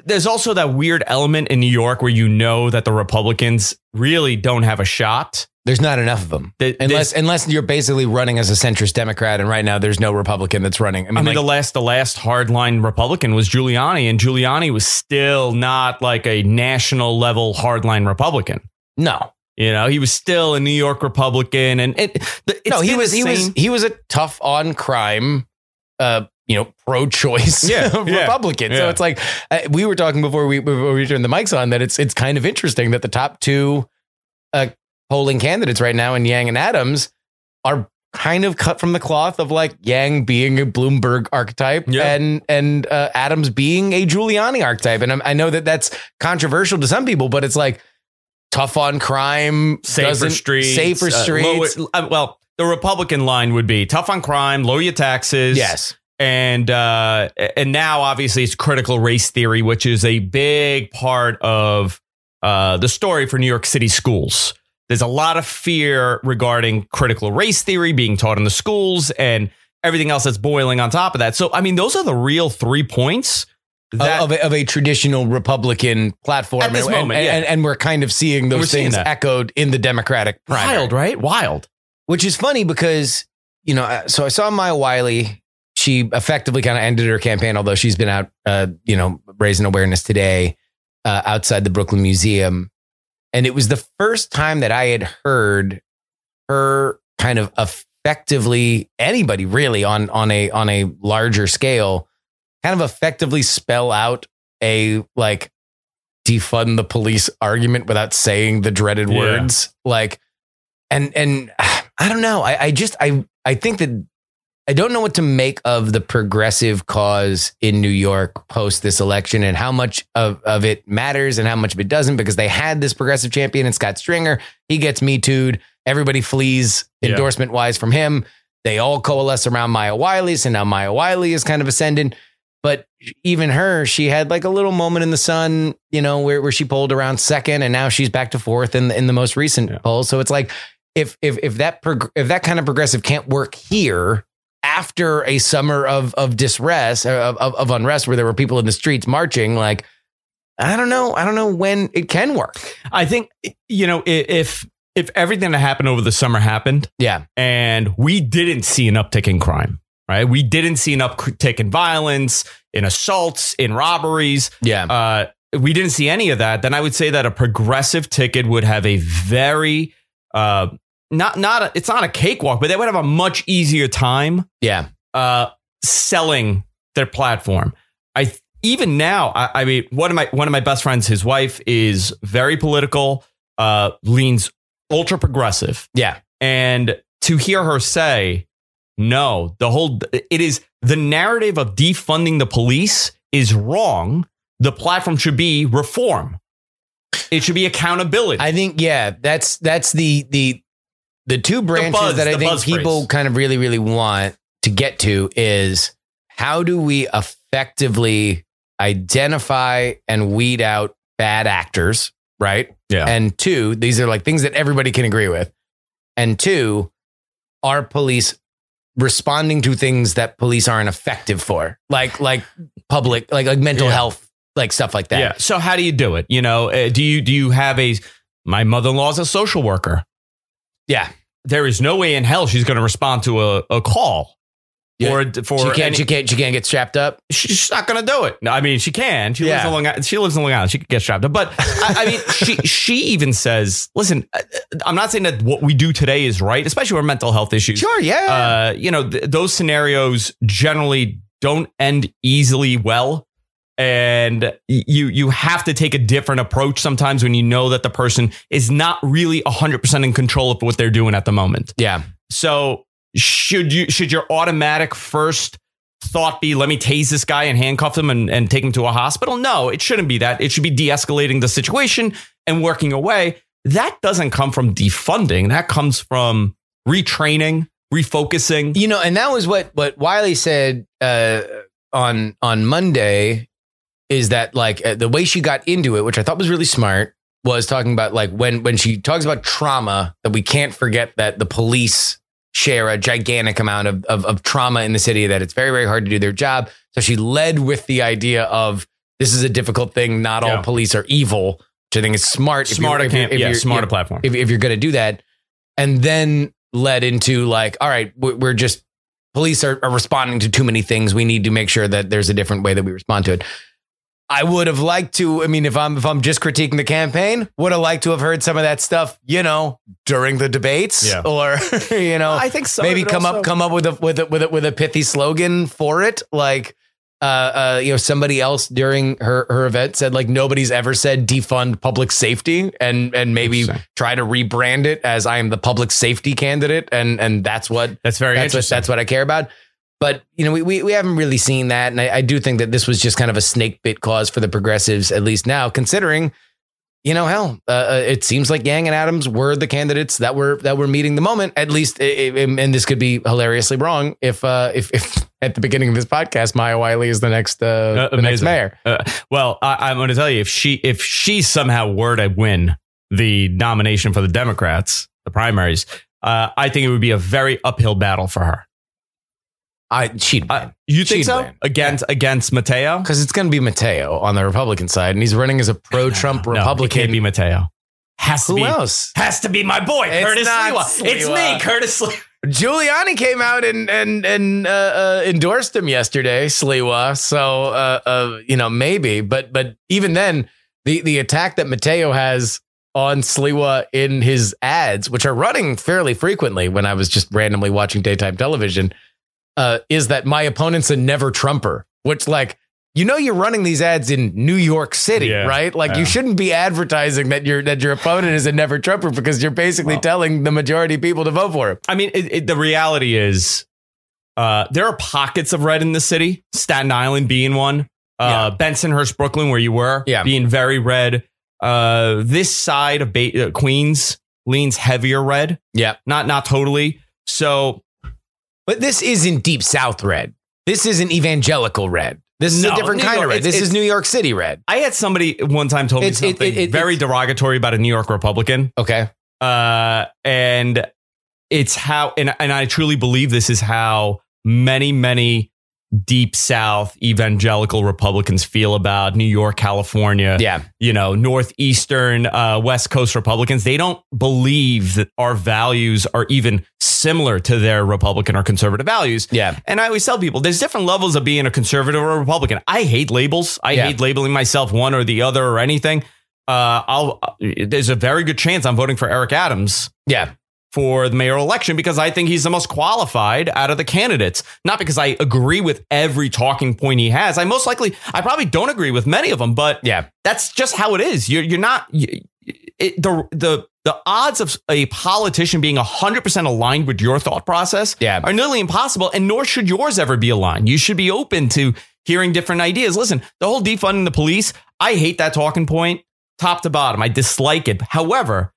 there's also that weird element in New York where you know that the Republicans really don't have a shot. There's not enough of them the, unless unless you're basically running as a centrist Democrat. And right now there's no Republican that's running. I mean, I mean like, the last the last hardline Republican was Giuliani, and Giuliani was still not like a national level hardline Republican. No, you know, he was still a New York Republican. And it, the, it's no, he was insane. he was he was a tough on crime, uh, you know, pro-choice yeah, Republican. Yeah, so yeah. It's like uh, we were talking before we, before we turned the mics on that it's it's kind of interesting that the top two uh, polling candidates right now in Yang and Adams are kind of cut from the cloth of like Yang being a Bloomberg archetype yeah. and and uh, Adams being a Giuliani archetype. And I'm, I know that that's controversial to some people, but it's like tough on crime, safer streets, safer streets. Uh, lower, uh, well, the Republican line would be tough on crime, lower your taxes. Yes. And uh, and now, obviously, it's critical race theory, which is a big part of uh, the story for New York City schools. There's a lot of fear regarding critical race theory being taught in the schools and everything else that's boiling on top of that. So, I mean, those are the real three points that uh, of, a, of a traditional Republican platform. At this and, moment, and, yeah. and, and we're kind of seeing those seeing things that. echoed in the Democratic primary. Wild, right? Wild. Which is funny because, you know, so I saw Maya Wiley. She effectively kind of ended her campaign, although she's been out, uh, you know, raising awareness today uh, outside the Brooklyn Museum. And it was the first time that I had heard her kind of effectively anybody really on on a on a larger scale kind of effectively spell out a like defund the police argument without saying the dreaded yeah. words like and and I don't know. I, I just I I think that I don't know what to make of the progressive cause in New York post this election and how much of, of it matters and how much of it doesn't, because they had this progressive champion in Scott Stringer. He gets Me Too'd. Everybody flees yeah. endorsement wise from him. They all coalesce around Maya Wiley. So now Maya Wiley is kind of ascendant, but even her, she had like a little moment in the sun, you know, where, where she polled around second and now she's back to fourth in the, in the most recent yeah. poll. So it's like, if, if, if that, prog- if that kind of progressive can't work here, after a summer of of disrest, of, of of unrest, where there were people in the streets marching, like I don't know, I don't know when it can work. I think you know if if everything that happened over the summer happened, yeah, and we didn't see an uptick in crime, right? We didn't see an uptick in violence, in assaults, in robberies, yeah. Uh, we didn't see any of that. Then I would say that a progressive ticket would have a very uh, Not not a, it's not a cakewalk, but they would have a much easier time. Yeah. Uh, selling their platform. I even now, I, I mean, one of my one of my best friends, his wife is very political, uh, leans ultra progressive. Yeah. And to hear her say, no, the whole it is the narrative of defunding the police is wrong. The platform should be reform. It should be accountability. I think. Yeah, that's that's the the. The two branches the buzz, that I think people phrase. kind of really, really want to get to is how do we effectively identify and weed out bad actors, right? Yeah. And two, these are like things that everybody can agree with. And two, are police responding to things that police aren't effective for? Like, like public, like, like mental yeah. health, like stuff like that. Yeah. So how do you do it? You know, uh, do you, do you have a, my mother-in-law is a social worker. Yeah, there is no way in hell she's going to respond to a, a call yeah. or for she can't, any, she can't she can't get strapped up. She's not going to do it. No, I mean, she can. She yeah. lives in Long, she lives in Long Island. She could get strapped up. But I, I mean, she she even says, listen, I'm not saying that what we do today is right, especially with mental health issues. Sure. Yeah. Uh, you know, th- those scenarios generally don't end easily well. And you you have to take a different approach sometimes when you know that the person is not really one hundred percent in control of what they're doing at the moment. Yeah. So should you should your automatic first thought be, let me tase this guy and handcuff him and, and take him to a hospital? No, it shouldn't be that. It should be de-escalating the situation and working away. That doesn't come from defunding. That comes from retraining, refocusing. You know, and that was what what Wiley said uh, on on Monday. Is that like uh, the way she got into it, which I thought was really smart, was talking about like when when she talks about trauma, that we can't forget that the police share a gigantic amount of, of, of trauma in the city, that it's very, very hard to do their job. So she led with the idea of this is a difficult thing. Not yeah. all police are evil, which I think is smart. Smarter if you're, if you're, if yeah, you're, smarter you're, platform. If, if you're going to do that. And then led into like, all right, we're just police are, are responding to too many things. We need to make sure that there's a different way that we respond to it. I would have liked to, I mean, if I'm if I'm just critiquing the campaign, would have liked to have heard some of that stuff, you know, during the debates, yeah. or you know, I think so, maybe come also- up come up with a with a, with a, with a pithy slogan for it, like uh, uh, you know, somebody else during her her event said like nobody's ever said defund public safety, and and maybe try to rebrand it as I am the public safety candidate, and and that's what that's very that's interesting. What, that's what I care about. But, you know, we, we we haven't really seen that. And I, I do think that this was just kind of a snake bit cause for the progressives, at least now, considering, you know, hell, uh, it seems like Yang and Adams were the candidates that were that were meeting the moment, at least. It, it, and this could be hilariously wrong if uh, if, if at the beginning of this podcast, Maya Wiley is the next uh, uh, the next mayor. Uh, well, I, I'm going to tell you, if she if she somehow were to win the nomination for the Democrats, the primaries, uh, I think it would be a very uphill battle for her. I she'd uh, you think she'd so win. against yeah. against Mateo, because it's going to be Mateo on the Republican side, and he's running as a pro-Trump no, Republican. No, it can't be Mateo. Has to Who be, else? Has to be my boy it's Curtis Sliwa. Sliwa. It's me, Curtis Sliwa. Giuliani came out and and and uh, uh, endorsed him yesterday, Sliwa. So uh, uh, you know, maybe, but but even then, the the attack that Mateo has on Sliwa in his ads, which are running fairly frequently, when I was just randomly watching daytime television. Uh, is that my opponent's a never Trumper, which, like, you know, you're running these ads in New York City, yeah, right? Like, yeah. you shouldn't be advertising that your that your opponent is a never Trumper, because you're basically well, telling the majority of people to vote for him. I mean, it, it, the reality is uh, there are pockets of red in the city, Staten Island being one, uh, yeah. Bensonhurst, Brooklyn, where you were, yeah. being very red. Uh, this side of Bay- uh, Queens leans heavier red. Yeah, not not totally. So. But this isn't Deep South red. This isn't evangelical red. This is no, a different New kind York, of red. This is New York City red. I had somebody one time told it's, me something it, it, it, very derogatory about a New York Republican. Okay. Uh, and it's how, and, and I truly believe this is how many, many Deep South evangelical Republicans feel about New York, California. Yeah. You know, Northeastern, uh, West Coast Republicans. They don't believe that our values are even similar to their Republican or conservative values. Yeah. And I always tell people there's different levels of being a conservative or a Republican. I hate labels. I yeah. hate labeling myself one or the other or anything. Uh, I'll there's a very good chance I'm voting for Eric Adams. Yeah. For the mayoral election, because I think he's the most qualified out of the candidates, not because I agree with every talking point he has. I most likely I probably don't agree with many of them. But yeah, that's just how it is. You're, you're not you, it, the the the odds of a politician being one hundred percent aligned with your thought process yeah. are nearly impossible. And nor should yours ever be aligned. You should be open to hearing different ideas. Listen, the whole defunding the police. I hate that talking point top to bottom. I dislike it. However,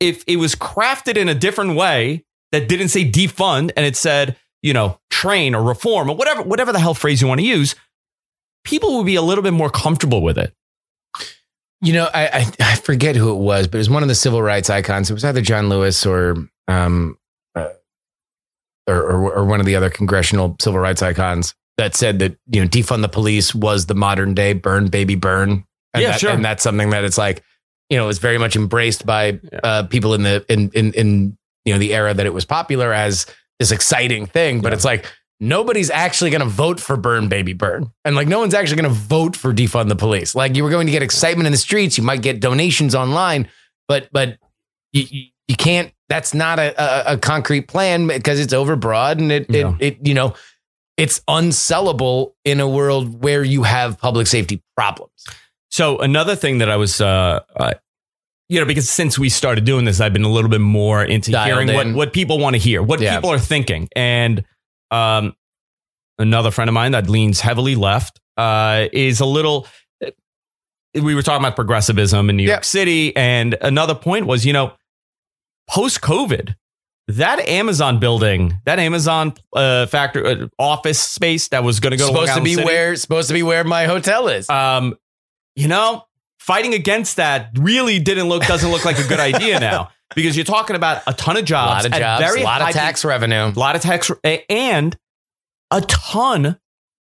if it was crafted in a different way that didn't say defund and it said, you know, train or reform or whatever, whatever the hell phrase you want to use, people would be a little bit more comfortable with it. You know, I, I, I forget who it was, but it was one of the civil rights icons. It was either John Lewis or um uh, or, or or one of the other congressional civil rights icons that said that, you know, defund the police was the modern day burn, baby, burn. And yeah, that, sure. And that's something that it's like, you know, it was very much embraced by uh, people in the in, in in you know the era that it was popular as this exciting thing. But yeah. it's like nobody's actually going to vote for burn, baby, burn, and like no one's actually going to vote for defund the police. Like you were going to get excitement in the streets, you might get donations online, but but you you, you can't. That's not a, a a concrete plan because it's overbroad and it yeah. it, it you know it's unsellable in a world where you have public safety problems. So another thing that I was, uh, uh, you know, because since we started doing this, I've been a little bit more into Dialed hearing in. what, what people want to hear, what yeah. people are thinking. And um, another friend of mine that leans heavily left uh, is a little. We were talking about progressivism in New York yeah. City. And another point was, you know, post COVID, that Amazon building, that Amazon uh, factory uh, office space that was going to go supposed to be city, where supposed to be where my hotel is. Um, You know, fighting against that really didn't look doesn't look like a good idea now, because you're talking about a ton of jobs, a lot of, jobs, very a lot of tax pe- revenue, a lot of tax re- and a ton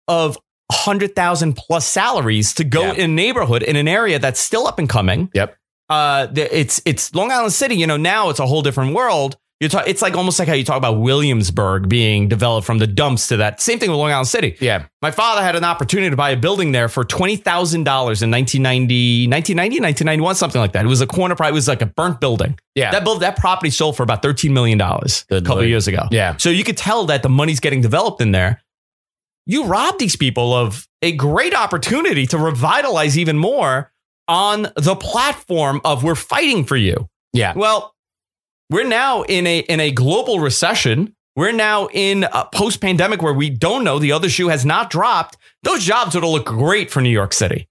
of hundred thousand plus salaries to go yeah. in a neighborhood in an area that's still up and coming. Yep. Uh, it's it's Long Island City. You know, now it's a whole different world. You talk, it's like almost like how you talk about Williamsburg being developed from the dumps to that. Same thing with Long Island City. Yeah. My father had an opportunity to buy a building there for twenty thousand dollars in nineteen ninety, nineteen ninety, nineteen ninety-one, something like that. It was a corner property. It was like a burnt building. Yeah. That build, that property sold for about thirteen million dollars Good a couple of years ago. Yeah. So you could tell that the money's getting developed in there. You rob these people of a great opportunity to revitalize even more on the platform of we're fighting for you. Yeah. Well, we're now in a in a global recession. We're now in a post-pandemic where we don't know. The other shoe has not dropped. Those jobs would look great for New York City.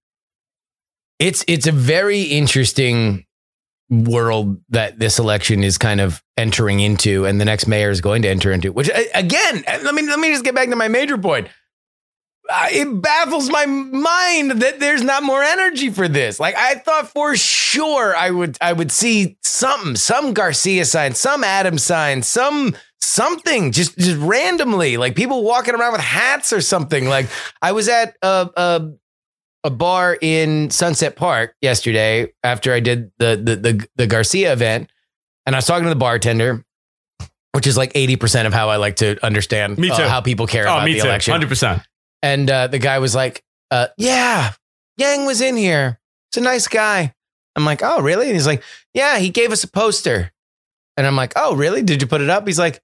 It's it's a very interesting world that this election is kind of entering into, and the next mayor is going to enter into. Which again, let me let me just get back to my major point. Uh, it baffles my mind that there's not more energy for this. Like, I thought for sure I would I would see something, some Garcia sign, some Adams sign, some something just just randomly, like people walking around with hats or something. Like, I was at a a, a bar in Sunset Park yesterday after I did the, the the the Garcia event, and I was talking to the bartender, which is like eighty percent of how I like to understand me too. Uh, how people care oh, about me the too. election. one hundred percent. And uh, the guy was like, uh, yeah, Yang was in here. It's a nice guy. I'm like, oh, really? And he's like, yeah, he gave us a poster. And I'm like, oh, really? Did you put it up? He's like,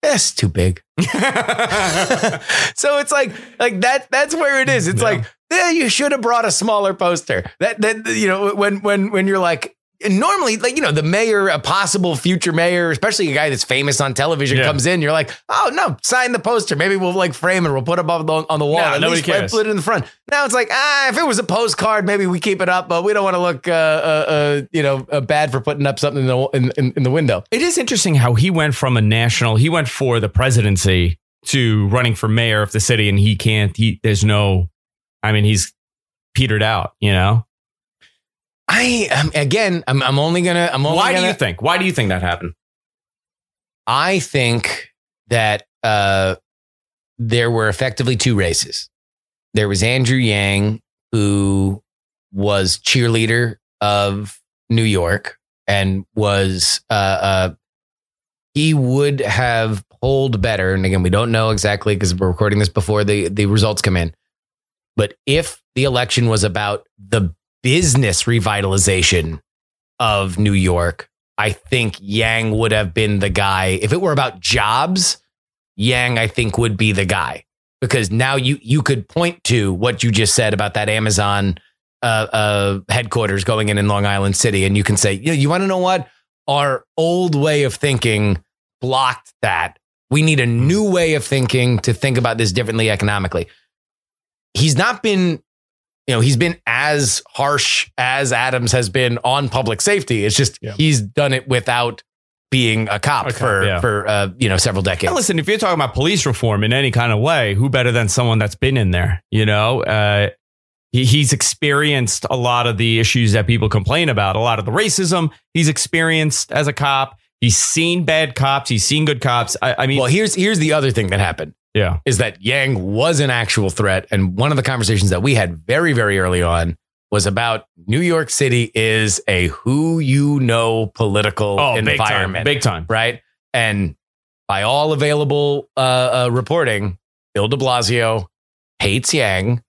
that's too big. So it's like like that. That's where it is. It's yeah. like, yeah, you should have brought a smaller poster. That, that you know, when when when you're like. And normally, like, you know, the mayor, a possible future mayor, especially a guy that's famous on television, yeah. comes in. You're like, oh, no, sign the poster. Maybe we'll like frame it. We'll put it up on the, on the wall. Nah, at nobody least cares. Put it in the front. Now it's like, ah, if it was a postcard, maybe we keep it up. But we don't want to look, uh, uh, uh, you know, uh, bad for putting up something in the, in, in, in the window. It is interesting how he went from a national. He went for the presidency to running for mayor of the city. And he can't. He, there's no. I mean, he's petered out, you know. I um, again, I'm, I'm only gonna. I'm only Why gonna, do you think? Why do you think that happened? I think that uh, there were effectively two races. There was Andrew Yang, who was cheerleader of New York, and was uh, uh, he would have polled better. And again, we don't know exactly because we're recording this before the the results come in. But if the election was about the business revitalization of New York, I think Yang would have been the guy. If it were about jobs, Yang, I think, would be the guy, because now you you could point to what you just said about that Amazon uh, uh, headquarters going in in Long Island City. And you can say, you know, you want to know what? Our old way of thinking blocked that. We need a new way of thinking to think about this differently economically. He's not been. You know, he's been as harsh as Adams has been on public safety. It's just yeah. he's done it without being a cop okay, for, yeah. for uh, you know, several decades. And listen, if you're talking about police reform in any kind of way, who better than someone that's been in there? You know, uh, he, he's experienced a lot of the issues that people complain about, a lot of the racism he's experienced as a cop. He's seen bad cops. He's seen good cops. I, I mean, well, here's here's the other thing that happened. Yeah, is that Yang was an actual threat. And one of the conversations that we had very, very early on was about New York City is a who you know political oh, environment. Big time, big time. Right. And by all available uh, uh, reporting, Bill de Blasio hates Yang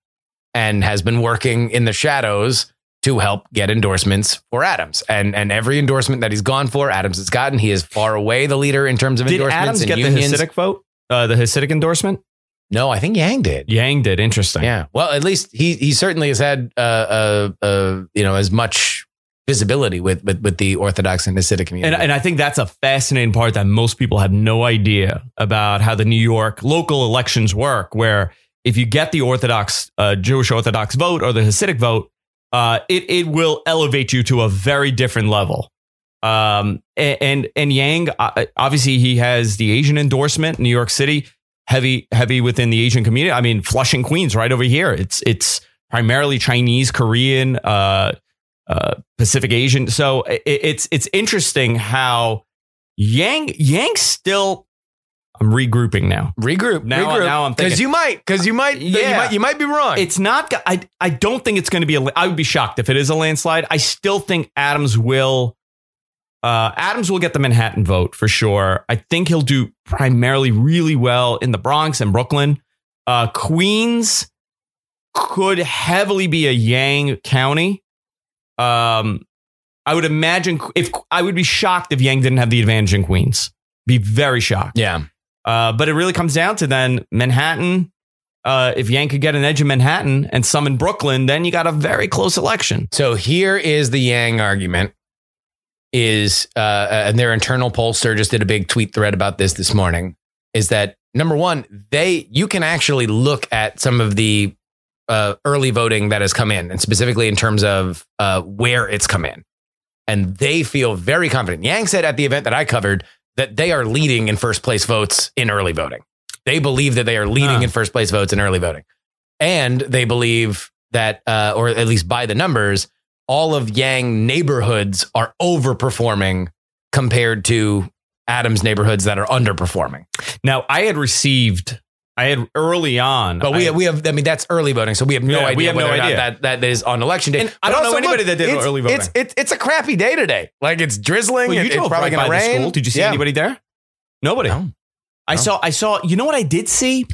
and has been working in the shadows to help get endorsements for Adams. And and every endorsement that he's gone for, Adams has gotten. He is far away the leader in terms of Did endorsements. Adams and get unions. The Hasidic vote? Uh, the Hasidic endorsement? No, I think Yang did. Yang did. Interesting. Yeah. Well, at least he he certainly has had uh, uh, uh, you know, as much visibility with, with with the Orthodox and Hasidic community. And, and I think that's a fascinating part that most people have no idea about how the New York local elections work, where if you get the Orthodox, uh, Jewish Orthodox vote or the Hasidic vote, uh, it, it will elevate you to a very different level. Um, and, and, and Yang, obviously he has the Asian endorsement, New York City, heavy, heavy within the Asian community. I mean, Flushing, Queens, right over here. It's, it's primarily Chinese, Korean, uh, uh, Pacific Asian. So it, it's, it's interesting how Yang, Yang still, I'm regrouping now. Regroup. Now, regroup. now I'm thinking. Cause you might, cause you might, yeah. you might, you might be wrong. It's not, I, I don't think it's going to be, a, I would be shocked if it is a landslide. I still think Adams will Uh, Adams will get the Manhattan vote for sure. I think he'll do primarily really well in the Bronx and Brooklyn. Uh, Queens could heavily be a Yang county. Um, I would imagine if I would be shocked if Yang didn't have the advantage in Queens. Be very shocked. Yeah. Uh, but it really comes down to then Manhattan. Uh, if Yang could get an edge in Manhattan and some in Brooklyn, then you got a very close election. So here is the Yang argument. Is uh, and their internal pollster just did a big tweet thread about this this morning, is that number one, they you can actually look at some of the uh, early voting that has come in, and specifically in terms of uh, where it's come in. And they feel very confident. Yang said at the event that I covered that they are leading in first place votes in early voting. They believe that they are leading huh. in first place votes in early voting. And they believe that uh, or at least by the numbers, all of Yang neighborhoods are overperforming compared to Adams neighborhoods that are underperforming. Now, I had received I had early on. But we, I, we have I mean, that's early voting. So we have no yeah, idea. We have no idea that that is on election day. And I don't know anybody look, that did early voting. It's, it's, it's a crappy day today. Like it's drizzling. Well, you it, it's probably going to rain. Did you see yeah. anybody there? Nobody. No. I no. saw I saw. You know what I did see?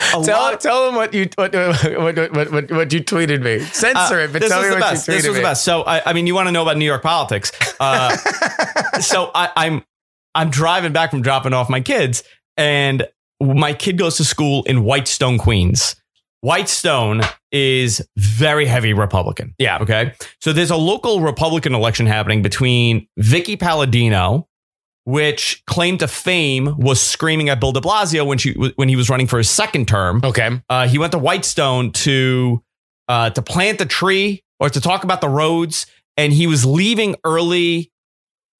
A tell lot. Tell them what you what what what, what, what you tweeted me. Censor uh, it, but tell me what best. you tweeted me. This was me. the best. So I, I mean, you want to know about New York politics? Uh, so I, I'm I'm driving back from dropping off my kids, and my kid goes to school in Whitestone, Queens. Whitestone is very heavy Republican. Yeah. Okay. So there's a local Republican election happening between Vicky Palladino, which claimed to fame was screaming at Bill de Blasio when she when he was running for his second term. OK, uh, he went to Whitestone to uh, to plant a tree or to talk about the roads. And he was leaving early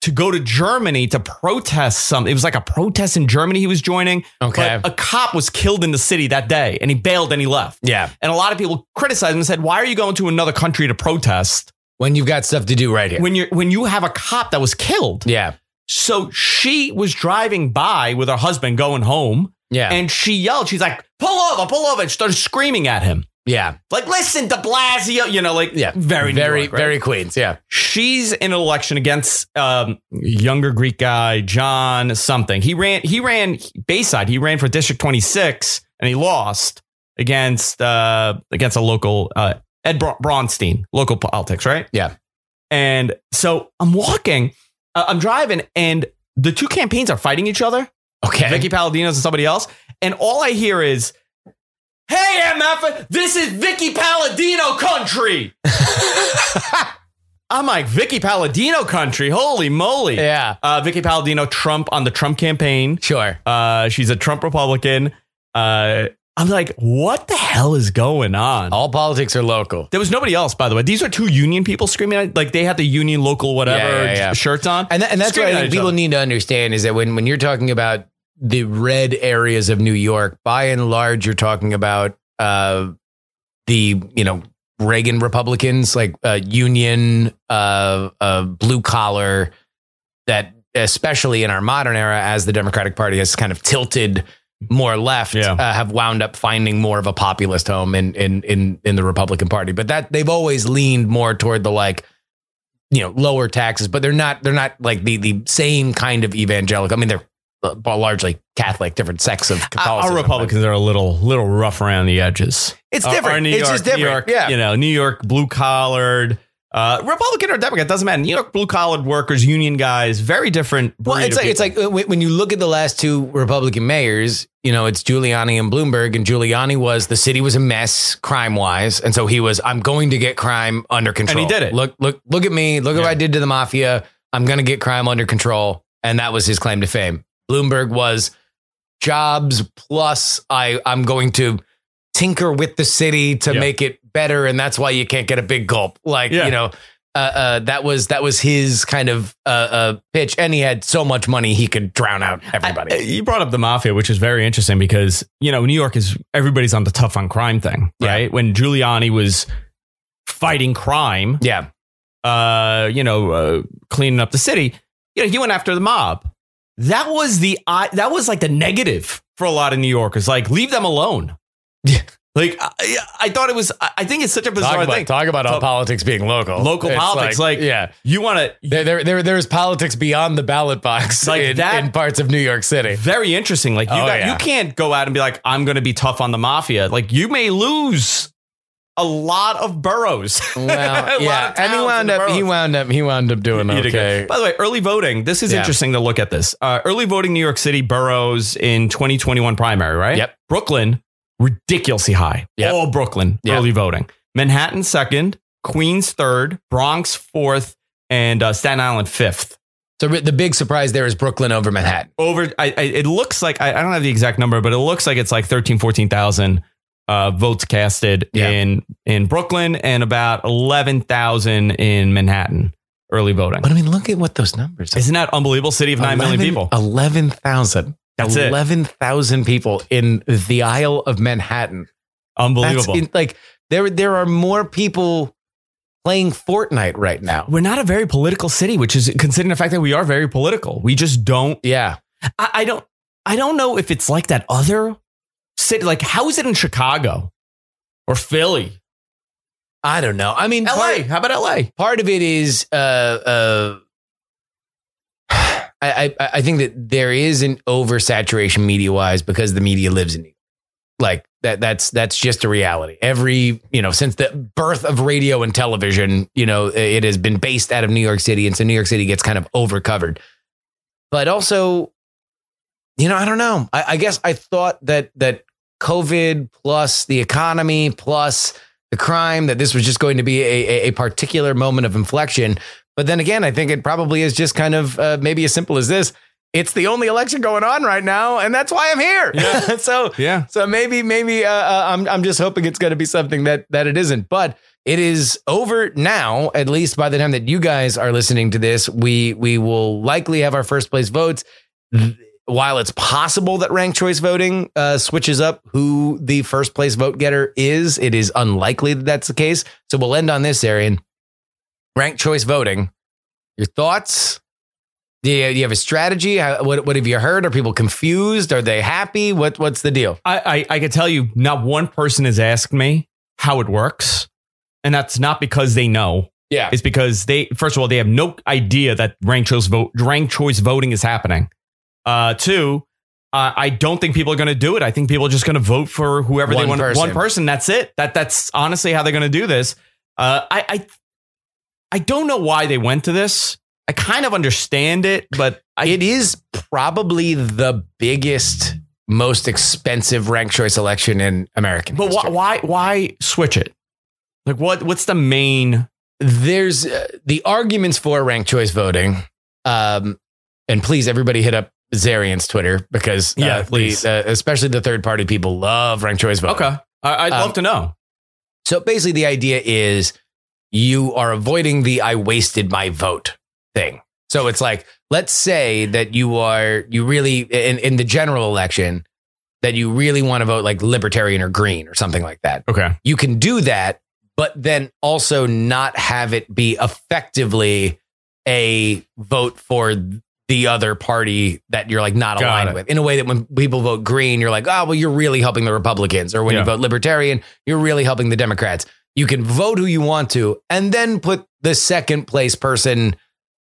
to go to Germany to protest something. It was like a protest in Germany he was joining. OK, but a cop was killed in the city that day and he bailed and he left. Yeah. And a lot of people criticized him and said, why are you going to another country to protest when you've got stuff to do right here? When you're when you have a cop that was killed. Yeah. So she was driving by with her husband going home. Yeah. And she yelled. She's like, pull over, pull over. And started screaming at him. Yeah. Like, listen, de Blasio, you know, like yeah. very, very, New York, right? Very Queens. Yeah. She's in an election against um, younger Greek guy, John something. He ran. He ran Bayside. He ran for District twenty-six and he lost against uh, against a local uh, Ed Bra- Bronstein, local politics. Right. Yeah. And so I'm walking. I'm driving and the two campaigns are fighting each other. Okay. Vicky Palladino's and somebody else. And all I hear is, hey, M F, this is Vicky Palladino country. I'm like, Vicky Palladino country. Holy moly. Yeah. Uh, Vicky Palladino, Trump on the Trump campaign. Sure. Uh, she's a Trump Republican. Uh, I'm like, what the hell is going on? All politics are local. There was nobody else, by the way. These are two union people screaming at, like they had the union local whatever yeah, yeah, yeah. shirts on. And, that, and that's what I think people other. need to understand is that when, when you're talking about the red areas of New York, by and large, you're talking about uh, the, you know, Reagan Republicans, like uh, union, uh, uh, blue collar, that especially in our modern era, as the Democratic Party has kind of tilted more left, yeah. uh, have wound up finding more of a populist home in, in, in, in the Republican Party, but that they've always leaned more toward the, like, you know, lower taxes, but they're not, they're not like the, the same kind of evangelical. I mean, they're largely Catholic, different sects of Catholicism. Our Republicans are a little, little rough around the edges. It's different. Our, our New it's York, just different. New York, yeah. You know, New York, blue collared, Uh, Republican or Democrat, doesn't matter. New York blue collar workers, union guys, very different. Well, it's like, it's like when you look at the last two Republican mayors, you know, it's Giuliani and Bloomberg, and Giuliani was the city was a mess crime wise. And so he was, I'm going to get crime under control. And he did it. Look, look, look at me. Look yeah. at what I did to the mafia. I'm going to get crime under control. And that was his claim to fame. Bloomberg was jobs plus I I'm going to tinker with the city to yeah. make it better, and that's why you can't get a big gulp. Like yeah. you know, uh, uh, that was that was his kind of uh, uh, pitch, and he had so much money he could drown out everybody. I, you brought up the mafia, which is very interesting because you know New York is everybody's on the tough on crime thing, right? Yeah. When Giuliani was fighting crime, yeah, uh, you know, uh, cleaning up the city, you know, he went after the mob. That was the uh, that was like the negative for a lot of New Yorkers. Like, leave them alone. Like, I, I thought it was, I think it's such a bizarre talk about, thing. Talk about all politics being local. Local it's politics. Like, like, yeah, you want to. There, there, there, there's politics beyond the ballot box like in, that, in parts of New York City. Very interesting. Like, you, oh, got, yeah. you can't go out and be like, I'm going to be tough on the mafia. Like, you may lose a lot of boroughs. Well, yeah. And he wound up, he wound up, he wound up doing okay. By the way, early voting. This is yeah. interesting to look at this. Uh, early voting New York City boroughs in twenty twenty-one primary, right? Yep. Brooklyn. Ridiculously high. Yep. All Brooklyn yep. early voting. Manhattan second, Queens third, Bronx fourth, and uh, Staten Island fifth. So the big surprise there is Brooklyn over Manhattan. Over, I, I, it looks like I, I don't have the exact number, but it looks like it's like thirteen, fourteen thousand uh, votes casted yep. in in Brooklyn and about eleven thousand in Manhattan early voting. But I mean, look at what those numbers are. Isn't that unbelievable? City of nine million people. eleven thousand. That's eleven thousand people in the Isle of Manhattan. Unbelievable. In, like there, there are more people playing Fortnite right now. We're not a very political city, which is considering the fact that we are very political. We just don't. Yeah. I, I don't, I don't know if it's like that other city. Like, how is it in Chicago or Philly? I don't know. I mean, L A, part, how about L A? Part of it is, uh, uh, I, I I think that there is an oversaturation media wise because the media lives in New York. Like that. That's that's just a reality. Every, you know, since the birth of radio and television, you know, it has been based out of New York City. And so New York City gets kind of overcovered. But also, you know, I don't know. I, I guess I thought that that COVID plus the economy plus the crime, that this was just going to be a, a, a particular moment of inflection. But then again, I think it probably is just kind of uh, maybe as simple as this. It's the only election going on right now, and that's why I'm here. Yeah. so yeah. So maybe maybe uh, I'm I'm just hoping it's going to be something that that it isn't. But it is over now. At least by the time that you guys are listening to this, we we will likely have our first place votes. While it's possible that ranked choice voting uh, switches up who the first place vote getter is, it is unlikely that that's the case. So we'll end on this, Arian. Ranked choice voting. Your thoughts? Do you, do you have a strategy? How, what, what have you heard? Are people confused? Are they happy? What What's the deal? I, I I can tell you, not one person has asked me how it works, and that's not because they know. Yeah, it's because they first of all they have no idea that ranked choice vote ranked choice voting is happening. Uh, two, uh, I don't think people are going to do it. I think people are just going to vote for whoever one they want. Person. One person. That's it. That that's honestly how they're going to do this. Uh, I. I I don't know why they went to this. I kind of understand it, but I, it is probably the biggest, most expensive ranked choice election in American history. But wh- why why switch it? Like, what what's the main? There's uh, the arguments for ranked choice voting. Um, and please, everybody hit up Zarian's Twitter because yeah, uh, please. The, uh, especially the third party people love ranked choice voting. OK, I- I'd um, love to know. So basically, the idea is, you are avoiding the I wasted my vote thing. So it's like, let's say that you are, you really, in, in the general election, that you really want to vote like Libertarian or Green or something like that. Okay. You can do that, but then also not have it be effectively a vote for the other party that you're like not Got aligned it. With in a way that when people vote Green, you're like, oh, well, you're really helping the Republicans. Or when yeah. you vote Libertarian, you're really helping the Democrats. You can vote who you want to, and then put the second place person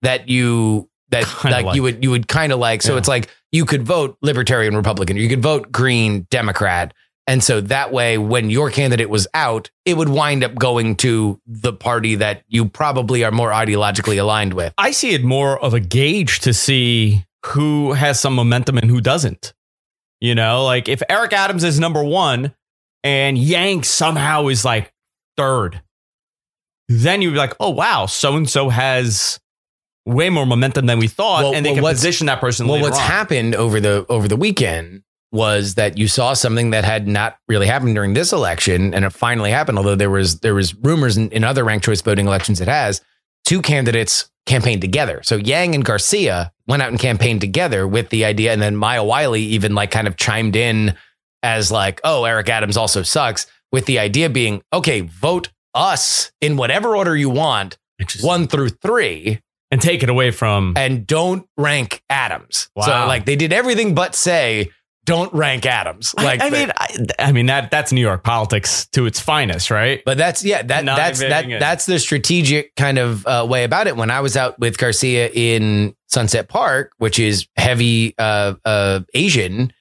that you that kinda like, like you would you would kind of like. So yeah. it's like you could vote Libertarian, Republican, or you could vote Green, Democrat, and so that way, when your candidate was out, it would wind up going to the party that you probably are more ideologically aligned with. I see it more of a gauge to see who has some momentum and who doesn't. You know, like if Eric Adams is number one and Yang somehow is like third, then you'd be like, oh, wow, so and so has way more momentum than we thought. Well, and they well, can position that person. Well, later what's on. happened over the over the weekend was that you saw something that had not really happened during this election. And it finally happened, although there was there was rumors in, in other ranked choice voting elections. It has two candidates campaigned together. So Yang and Garcia went out and campaigned together with the idea. And then Maya Wiley even like kind of chimed in as like, oh, Eric Adams also sucks. With the idea being, okay, vote us in whatever order you want, one through three. And take it away from. And don't rank Adams. Wow. So like they did everything but say, don't rank Adams. Like, I, I mean, I, I mean that that's New York politics to its finest, right? But that's yeah, that Not that's that it. that's the strategic kind of uh, way about it. When I was out with Garcia in Sunset Park, which is heavy uh, uh, Asian,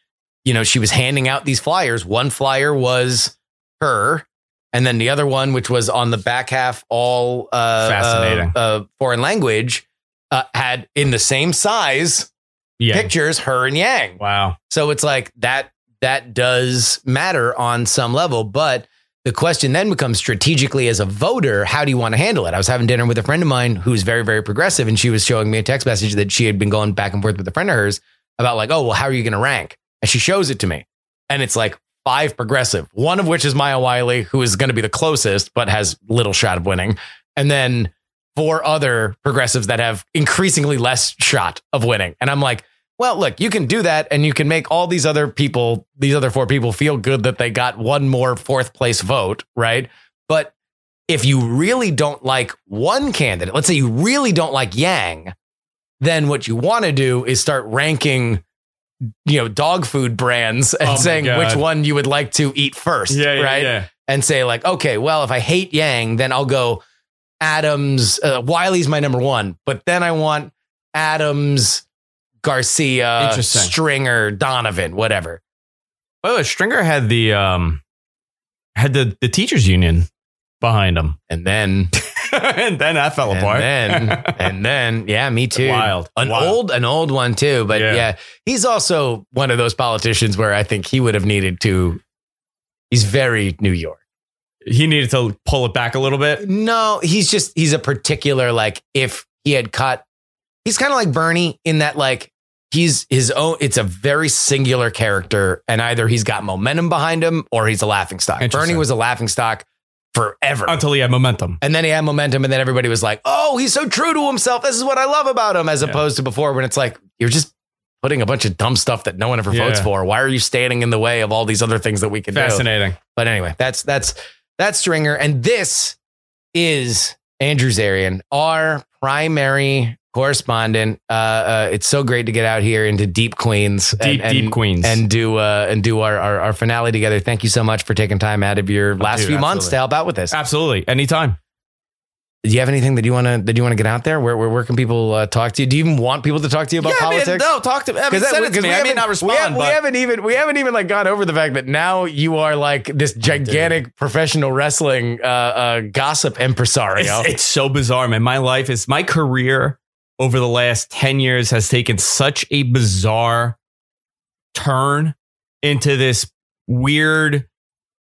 you know, she was handing out these flyers. One flyer was her, and then the other one, which was on the back half, all uh, fascinating uh, uh, foreign language, uh, had in the same size. Yeah. Pictures, her and Yang. Wow. So it's like that, that does matter on some level. But the question then becomes strategically as a voter, how do you want to handle it? I was having dinner with a friend of mine who's very, very progressive. And she was showing me a text message that she had been going back and forth with a friend of hers about like, oh, well, how are you going to rank? And she shows it to me. And it's like five progressive, one of which is Maya Wiley, who is going to be the closest, but has little shot of winning. And then four other progressives that have increasingly less shot of winning. And I'm like, well, look, you can do that and you can make all these other people, these other four people feel good that they got one more fourth place vote, right? But if you really don't like one candidate, let's say you really don't like Yang, then what you want to do is start ranking, you know, dog food brands and oh saying which one you would like to eat first, yeah, yeah, right? Yeah. And say like, okay, well, if I hate Yang, then I'll go Adams, uh, Wiley's my number one, but then I want Adams, Garcia, Stringer, Donovan, whatever. By the way, Stringer had the um, had the, the teachers union behind him, and then and then I fell and apart. Then, and then, yeah, me too. Wild, an Wild. old, an old one too. But yeah. yeah, he's also one of those politicians where I think he would have needed to. He's very New York. He needed to pull it back a little bit. No, he's just he's a particular like if he had caught. He's kind of like Bernie in that, like he's his own. It's a very singular character. And either he's got momentum behind him or he's a laughing stock. Bernie was a laughing stock forever until he had momentum. And then he had momentum. And then everybody was like, oh, he's so true to himself. This is what I love about him. As yeah. opposed to before when it's like you're just putting a bunch of dumb stuff that no one ever yeah. votes for. Why are you standing in the way of all these other things that we can Fascinating. do? Fascinating. But anyway, that's that's. That's Stringer. And this is Andrew Zarian, our primary correspondent. Uh, uh, it's so great to get out here into deep Queens, deep, and, deep and, Queens and do uh, and do our, our, our finale together. Thank you so much for taking time out of your last Dude, few absolutely. months to help out with this. Absolutely. Anytime. Do you have anything that you want to that you want to get out there? Where where, where can people uh, talk to you? Do you even want people to talk to you about yeah, politics? I mean, no, talk to me. Because I, mean, we, I may not respond. We, have, but. we haven't even we haven't even like gone over the fact that now you are like this gigantic professional wrestling uh, uh, gossip impresario. It's, it's so bizarre, man. My life is my career over the last ten years has taken such a bizarre turn into this weird.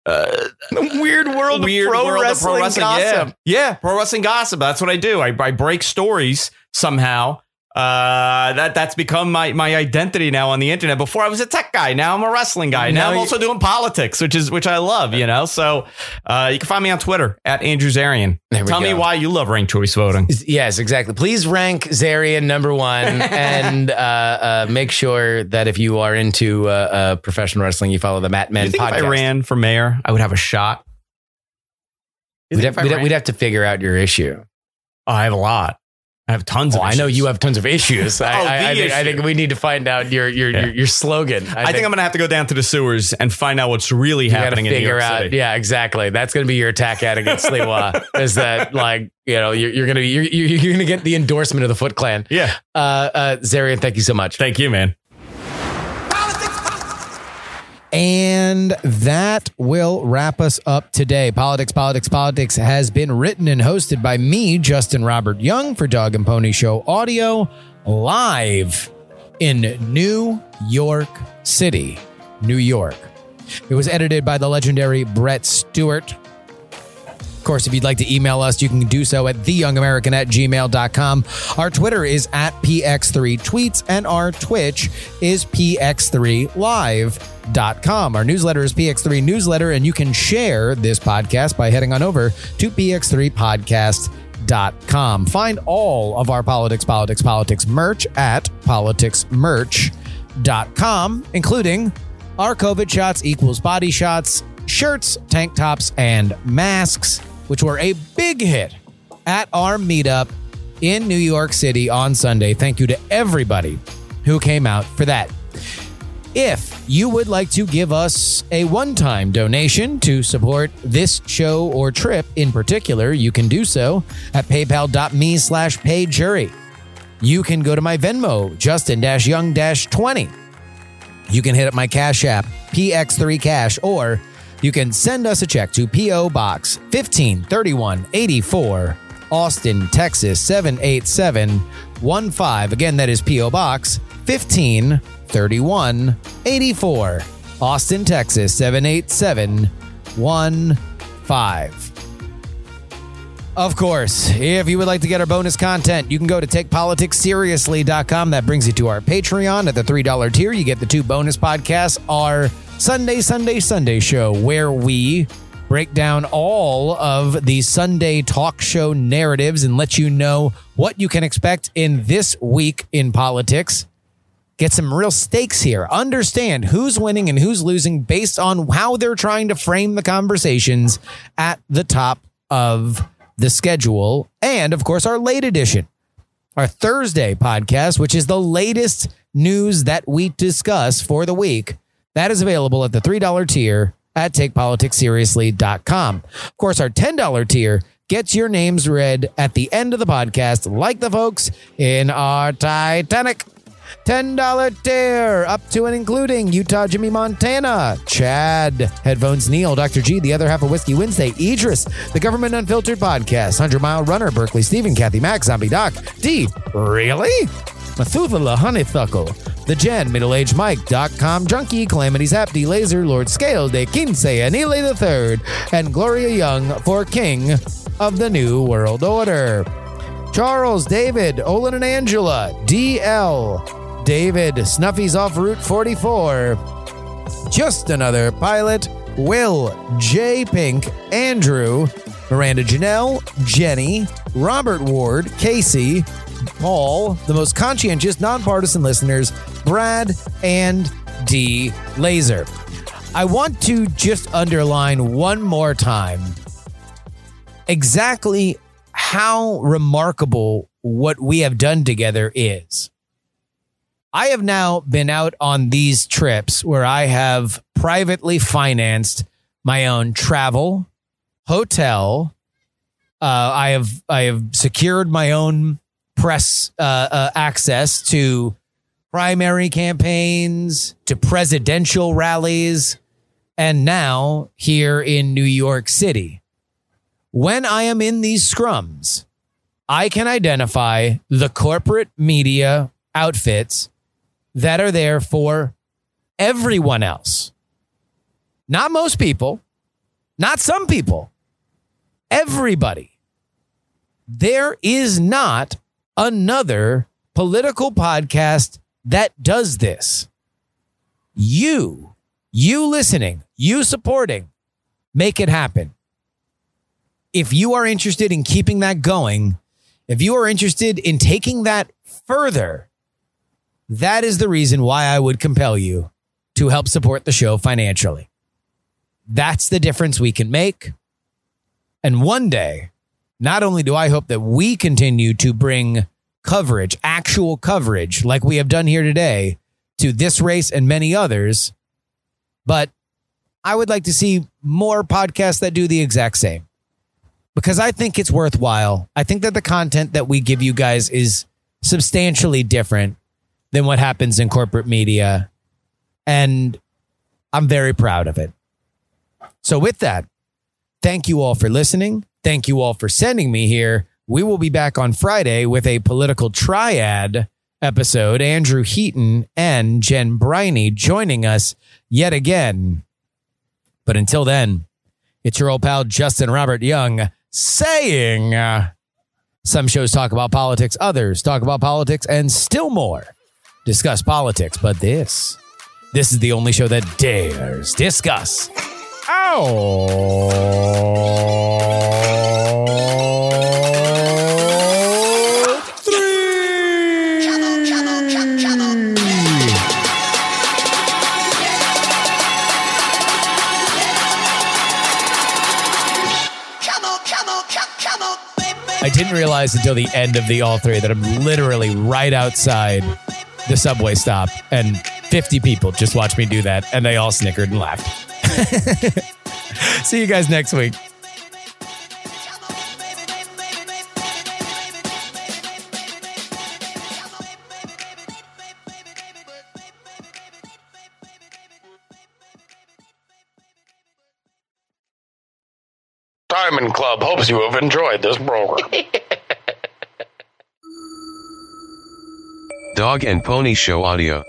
Uh, weird world, weird pro, world wrestling pro wrestling gossip. Yeah. yeah, pro wrestling gossip. That's what I do. I, I break stories somehow. Uh, that that's become my my identity now on the internet. Before I was a tech guy. Now I'm a wrestling guy. Now, now I'm also doing politics, which is which I love. You know, so uh, you can find me on Twitter at Andrew Zarian. Tell go. me why you love ranked choice voting. Yes, exactly. Please rank Zarian number one and uh, uh, make sure that if you are into uh, uh, professional wrestling, you follow the Matt Men podcast. If I ran for mayor, I would have a shot. We'd have, we'd, have, we'd have to figure out your issue. Oh, I have a lot. I have tons. Oh, of issues. I know you have tons of issues. I, oh, I, I, think, issue. I think we need to find out your your yeah. your, your slogan. I, I think, think I'm gonna have to go down to the sewers and find out what's really happening. Figure in New York out. City. Yeah, exactly. That's gonna be your attack ad against Sliwa. Is that like you know you're, you're gonna you're, you're gonna get the endorsement of the Foot Clan? Yeah. Uh, uh, Zarian, thank you so much. Thank you, man. And that will wrap us up today. Politics, Politics, Politics has been written and hosted by me, Justin Robert Young, for Dog and Pony Show Audio, live in New York City, New York. It was edited by the legendary Brett Stewart. Of course, if you'd like to email us, you can do so at the young american at gmail dot com. Our Twitter is at P X three tweets, and our Twitch is P X three live dot com. Our newsletter is P X three newsletter, and you can share this podcast by heading on over to P X three podcast dot com. Find all of our Politics, Politics, Politics merch at politics merch dot com, including our COVID shots equals body shots, shirts, tank tops, and masks, which were a big hit at our meetup in New York City on Sunday. Thank you to everybody who came out for that. If you would like to give us a one-time donation to support this show or trip in particular, you can do so at paypal.me slash payjury. You can go to my Venmo, Justin Young twenty. You can hit up my Cash App, P X three Cash, or you can send us a check to P O. Box fifteen thirty-one eighty-four, Austin, Texas seven eight seven one five. Again, that is P O. Box fifteen thirty-one eighty-four, Austin, Texas seven eight seven one five. Of course, if you would like to get our bonus content, you can go to Take Politics Seriously dot com. That brings you to our Patreon. At the three dollar tier, you get the two bonus podcasts, our Sunday, Sunday, Sunday show, where we break down all of the Sunday talk show narratives and let you know what you can expect in this week in politics. Get some real stakes here. Understand who's winning and who's losing based on how they're trying to frame the conversations at the top of the schedule, and of course, our late edition, our Thursday podcast, which is the latest news that we discuss for the week. That is available at the three dollar tier at Take Politics Seriously dot com. Of course, our ten dollar tier gets your names read at the end of the podcast, like the folks in our Titanic. ten dollar tier, up to and including Utah Jimmy Montana, Chad, Headphones Neil, Doctor G, The Other Half of Whiskey Wednesday, Idris, The Government Unfiltered Podcast, one hundred Mile Runner, Berkeley Stephen, Kathy Mack, Zombie Doc, D, Really? Methuselah Honeysuckle, The Gen, Middle Aged Mike, Dot-Com Junkie, Calamity's Hapty, Laser, Lord Scale, De Quince, Anile the Third, and Gloria Young for King of the New World Order. Charles, David, Olin and Angela, D L, David, Snuffy's off Route forty-four, Just Another Pilot, Will, J. Pink, Andrew, Miranda Janelle, Jenny, Robert Ward, Casey, Paul, the most conscientious nonpartisan listeners, Brad, and D. Laser. I want to just underline one more time exactly how remarkable what we have done together is. I have now been out on these trips where I have privately financed my own travel, hotel. Uh, I have I have secured my own press uh, uh, access to primary campaigns, to presidential rallies, and now here in New York City. When I am in these scrums, I can identify the corporate media outfits that are there for everyone else. Not most people, not some people, everybody. There is not another political podcast that does this. You, you listening, you supporting, make it happen. If you are interested in keeping that going, if you are interested in taking that further, that is the reason why I would compel you to help support the show financially. That's the difference we can make. And one day, not only do I hope that we continue to bring coverage, actual coverage, like we have done here today, to this race and many others, but I would like to see more podcasts that do the exact same, because I think it's worthwhile. I think that the content that we give you guys is substantially different than what happens in corporate media, and I'm very proud of it. So with that, thank you all for listening. Thank you all for sending me here. We will be back on Friday with a political triad episode. Andrew Heaton and Jen Briney joining us yet again. But until then, it's your old pal Justin Robert Young saying uh, some shows talk about politics, others talk about politics, and still more discuss politics, but this, this is the only show that dares discuss. Ow! Three! Trouble, trouble, trouble, trouble. Trouble, trouble, trouble, baby. I didn't realize until the end of the all three that I'm literally right outside the subway stop, and fifty people just watched me do that, and they all snickered and laughed. See you guys next week. Diamond Club hopes you have enjoyed this program. Dog and Pony Show Audio.